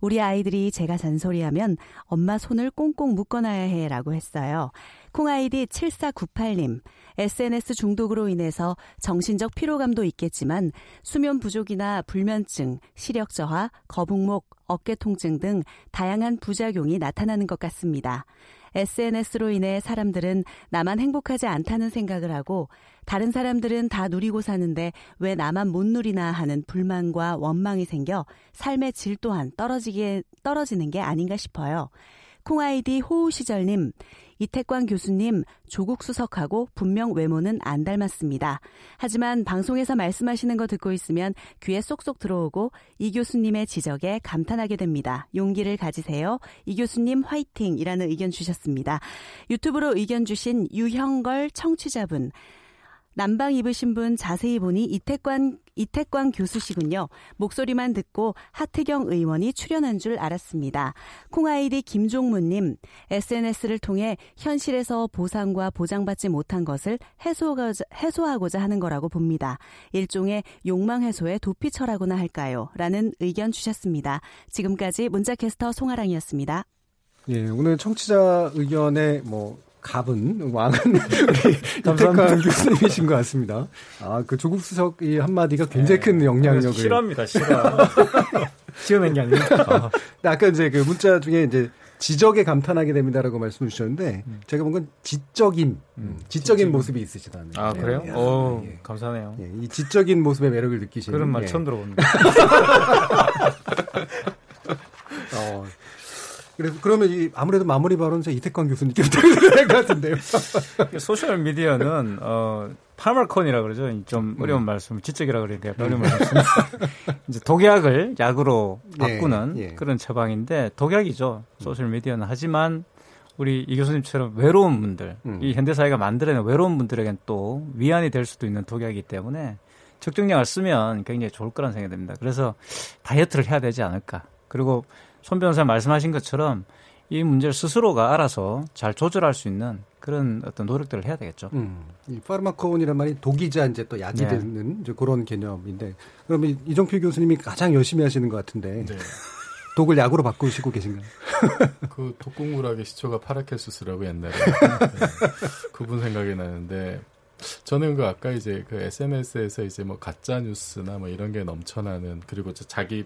우리 아이들이 제가 잔소리하면 엄마 손을 꽁꽁 묶어놔야 해라고 했어요. 콩아이디 칠사구팔 님. 에스엔에스 중독으로 인해서 정신적 피로감도 있겠지만 수면 부족이나 불면증, 시력 저하, 거북목, 어깨 통증 등 다양한 부작용이 나타나는 것 같습니다. 에스엔에스로 인해 사람들은 나만 행복하지 않다는 생각을 하고 다른 사람들은 다 누리고 사는데 왜 나만 못 누리나 하는 불만과 원망이 생겨 삶의 질 또한 떨어지게, 떨어지는 게 아닌가 싶어요. 콩아이디 호우시절님, 이택광 교수님, 조국 수석하고 분명 외모는 안 닮았습니다. 하지만 방송에서 말씀하시는 거 듣고 있으면 귀에 쏙쏙 들어오고 이 교수님의 지적에 감탄하게 됩니다. 용기를 가지세요. 이 교수님 화이팅이라는 의견 주셨습니다. 유튜브로 의견 주신 유형걸 청취자분. 남방 입으신 분 자세히 보니 이택광, 이택광 교수시군요. 목소리만 듣고 하태경 의원이 출연한 줄 알았습니다. 콩아이디 김종문님, 에스엔에스를 통해 현실에서 보상과 보장받지 못한 것을 해소하고자, 해소하고자 하는 거라고 봅니다. 일종의 욕망 해소의 도피처라고나 할까요? 라는 의견 주셨습니다. 지금까지 문자캐스터 송아랑이었습니다. 예, 오늘 청취자 의견에 뭐 갑은 왕은 우리 이택광 교수님이신 것 같습니다. 아, 그 조국 수석이 한마디가 굉장히 네, 큰 영향력을 싫어합니다. 싫어. 시험한 게 아니라. 아까 이제 그 문자 중에 이제 지적에 감탄하게 됩니다라고 말씀을 주셨는데 음. 제가 본 건 지적인 음, 지적인 지적인 모습이 있으시다는. 아 그래요? 예. 오, 예. 감사하네요. 예, 이 지적인 모습의 매력을 느끼시는. 그런 말 예. 처음 들어봅니다. 어. 그래서 그러면 이 아무래도 마무리 발언은 이택광 교수님께 부탁드릴 것 같은데요. 소셜 미디어는 어, 파말콘이라 그러죠. 좀 어려운 음. 말씀, 지적이라 그래야 돼요. 어려운 말씀. 이제 독약을 약으로 바꾸는 예, 예. 그런 처방인데 독약이죠. 소셜 미디어는 하지만 우리 이 교수님처럼 외로운 분들, 음. 이 현대 사회가 만들어낸 외로운 분들에겐 또 위안이 될 수도 있는 독약이기 때문에 적정량을 쓰면 굉장히 좋을 거란 생각이 듭니다. 그래서 다이어트를 해야 되지 않을까. 그리고 손 변호사님 말씀하신 것처럼 이 문제를 스스로가 알아서 잘 조절할 수 있는 그런 어떤 노력들을 해야 되겠죠. 음, 이 파르마코온이라는 말이 독이자 이제 또 약이 네. 되는 이제 그런 개념인데 그러면 이종필 교수님이 가장 열심히 하시는 것 같은데 네. 독을 약으로 바꾸시고 계신가요? 그 독국물학의 시초가 파라켈수스라고 옛날에 네. 그분 생각이 나는데 저는 그 아까 이제 그 에스엔에스에서 이제 뭐 가짜 뉴스나 뭐 이런 게 넘쳐나는 그리고 자기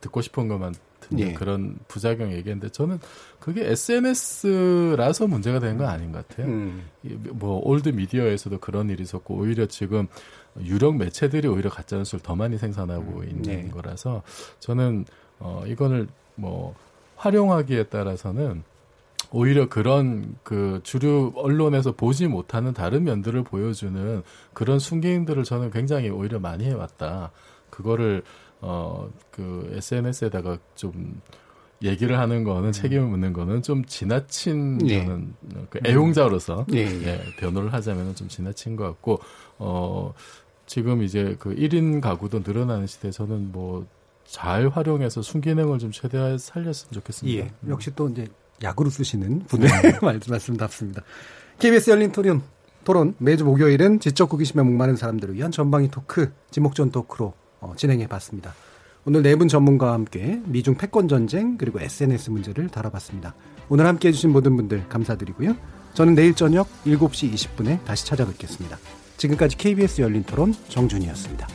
듣고 싶은 것만 듣는 예. 그런 부작용 얘기인데 저는 그게 에스엔에스라서 문제가 되는 건 아닌 것 같아요. 음. 뭐 올드 미디어에서도 그런 일이 있었고 오히려 지금 유력 매체들이 오히려 가짜 뉴스를 더 많이 생산하고 음. 있는 네. 거라서 저는 어, 이거를 뭐 활용하기에 따라서는 오히려 그런 그 주류 언론에서 보지 못하는 다른 면들을 보여주는 그런 숨기임들을 저는 굉장히 오히려 많이 해왔다. 그거를 어, 그 에스엔에스에다가 좀 얘기를 하는 거는 음. 책임을 묻는 거는 좀 지나친 예. 저는 그 애용자로서 예. 예, 변호를 하자면 좀 지나친 것 같고 어, 지금 이제 그 일 인 가구도 늘어나는 시대에서는 뭐 잘 활용해서 순기능을 좀 최대한 살렸으면 좋겠습니다. 예. 음. 역시 또 이제 약으로 쓰시는 분의 말씀답습니다. 케이비에스 열린토론 토론 매주 목요일은 지적 호기심에 목마른 사람들을 위한 전방위 토크, 지목전 토크로. 어, 진행해봤습니다. 오늘 네 분 전문가와 함께 미중 패권전쟁 그리고 에스엔에스 문제를 다뤄봤습니다. 오늘 함께해 주신 모든 분들 감사드리고요. 저는 내일 저녁 일곱 시 이십 분에 다시 찾아뵙겠습니다. 지금까지 케이비에스 열린토론 정준희였습니다.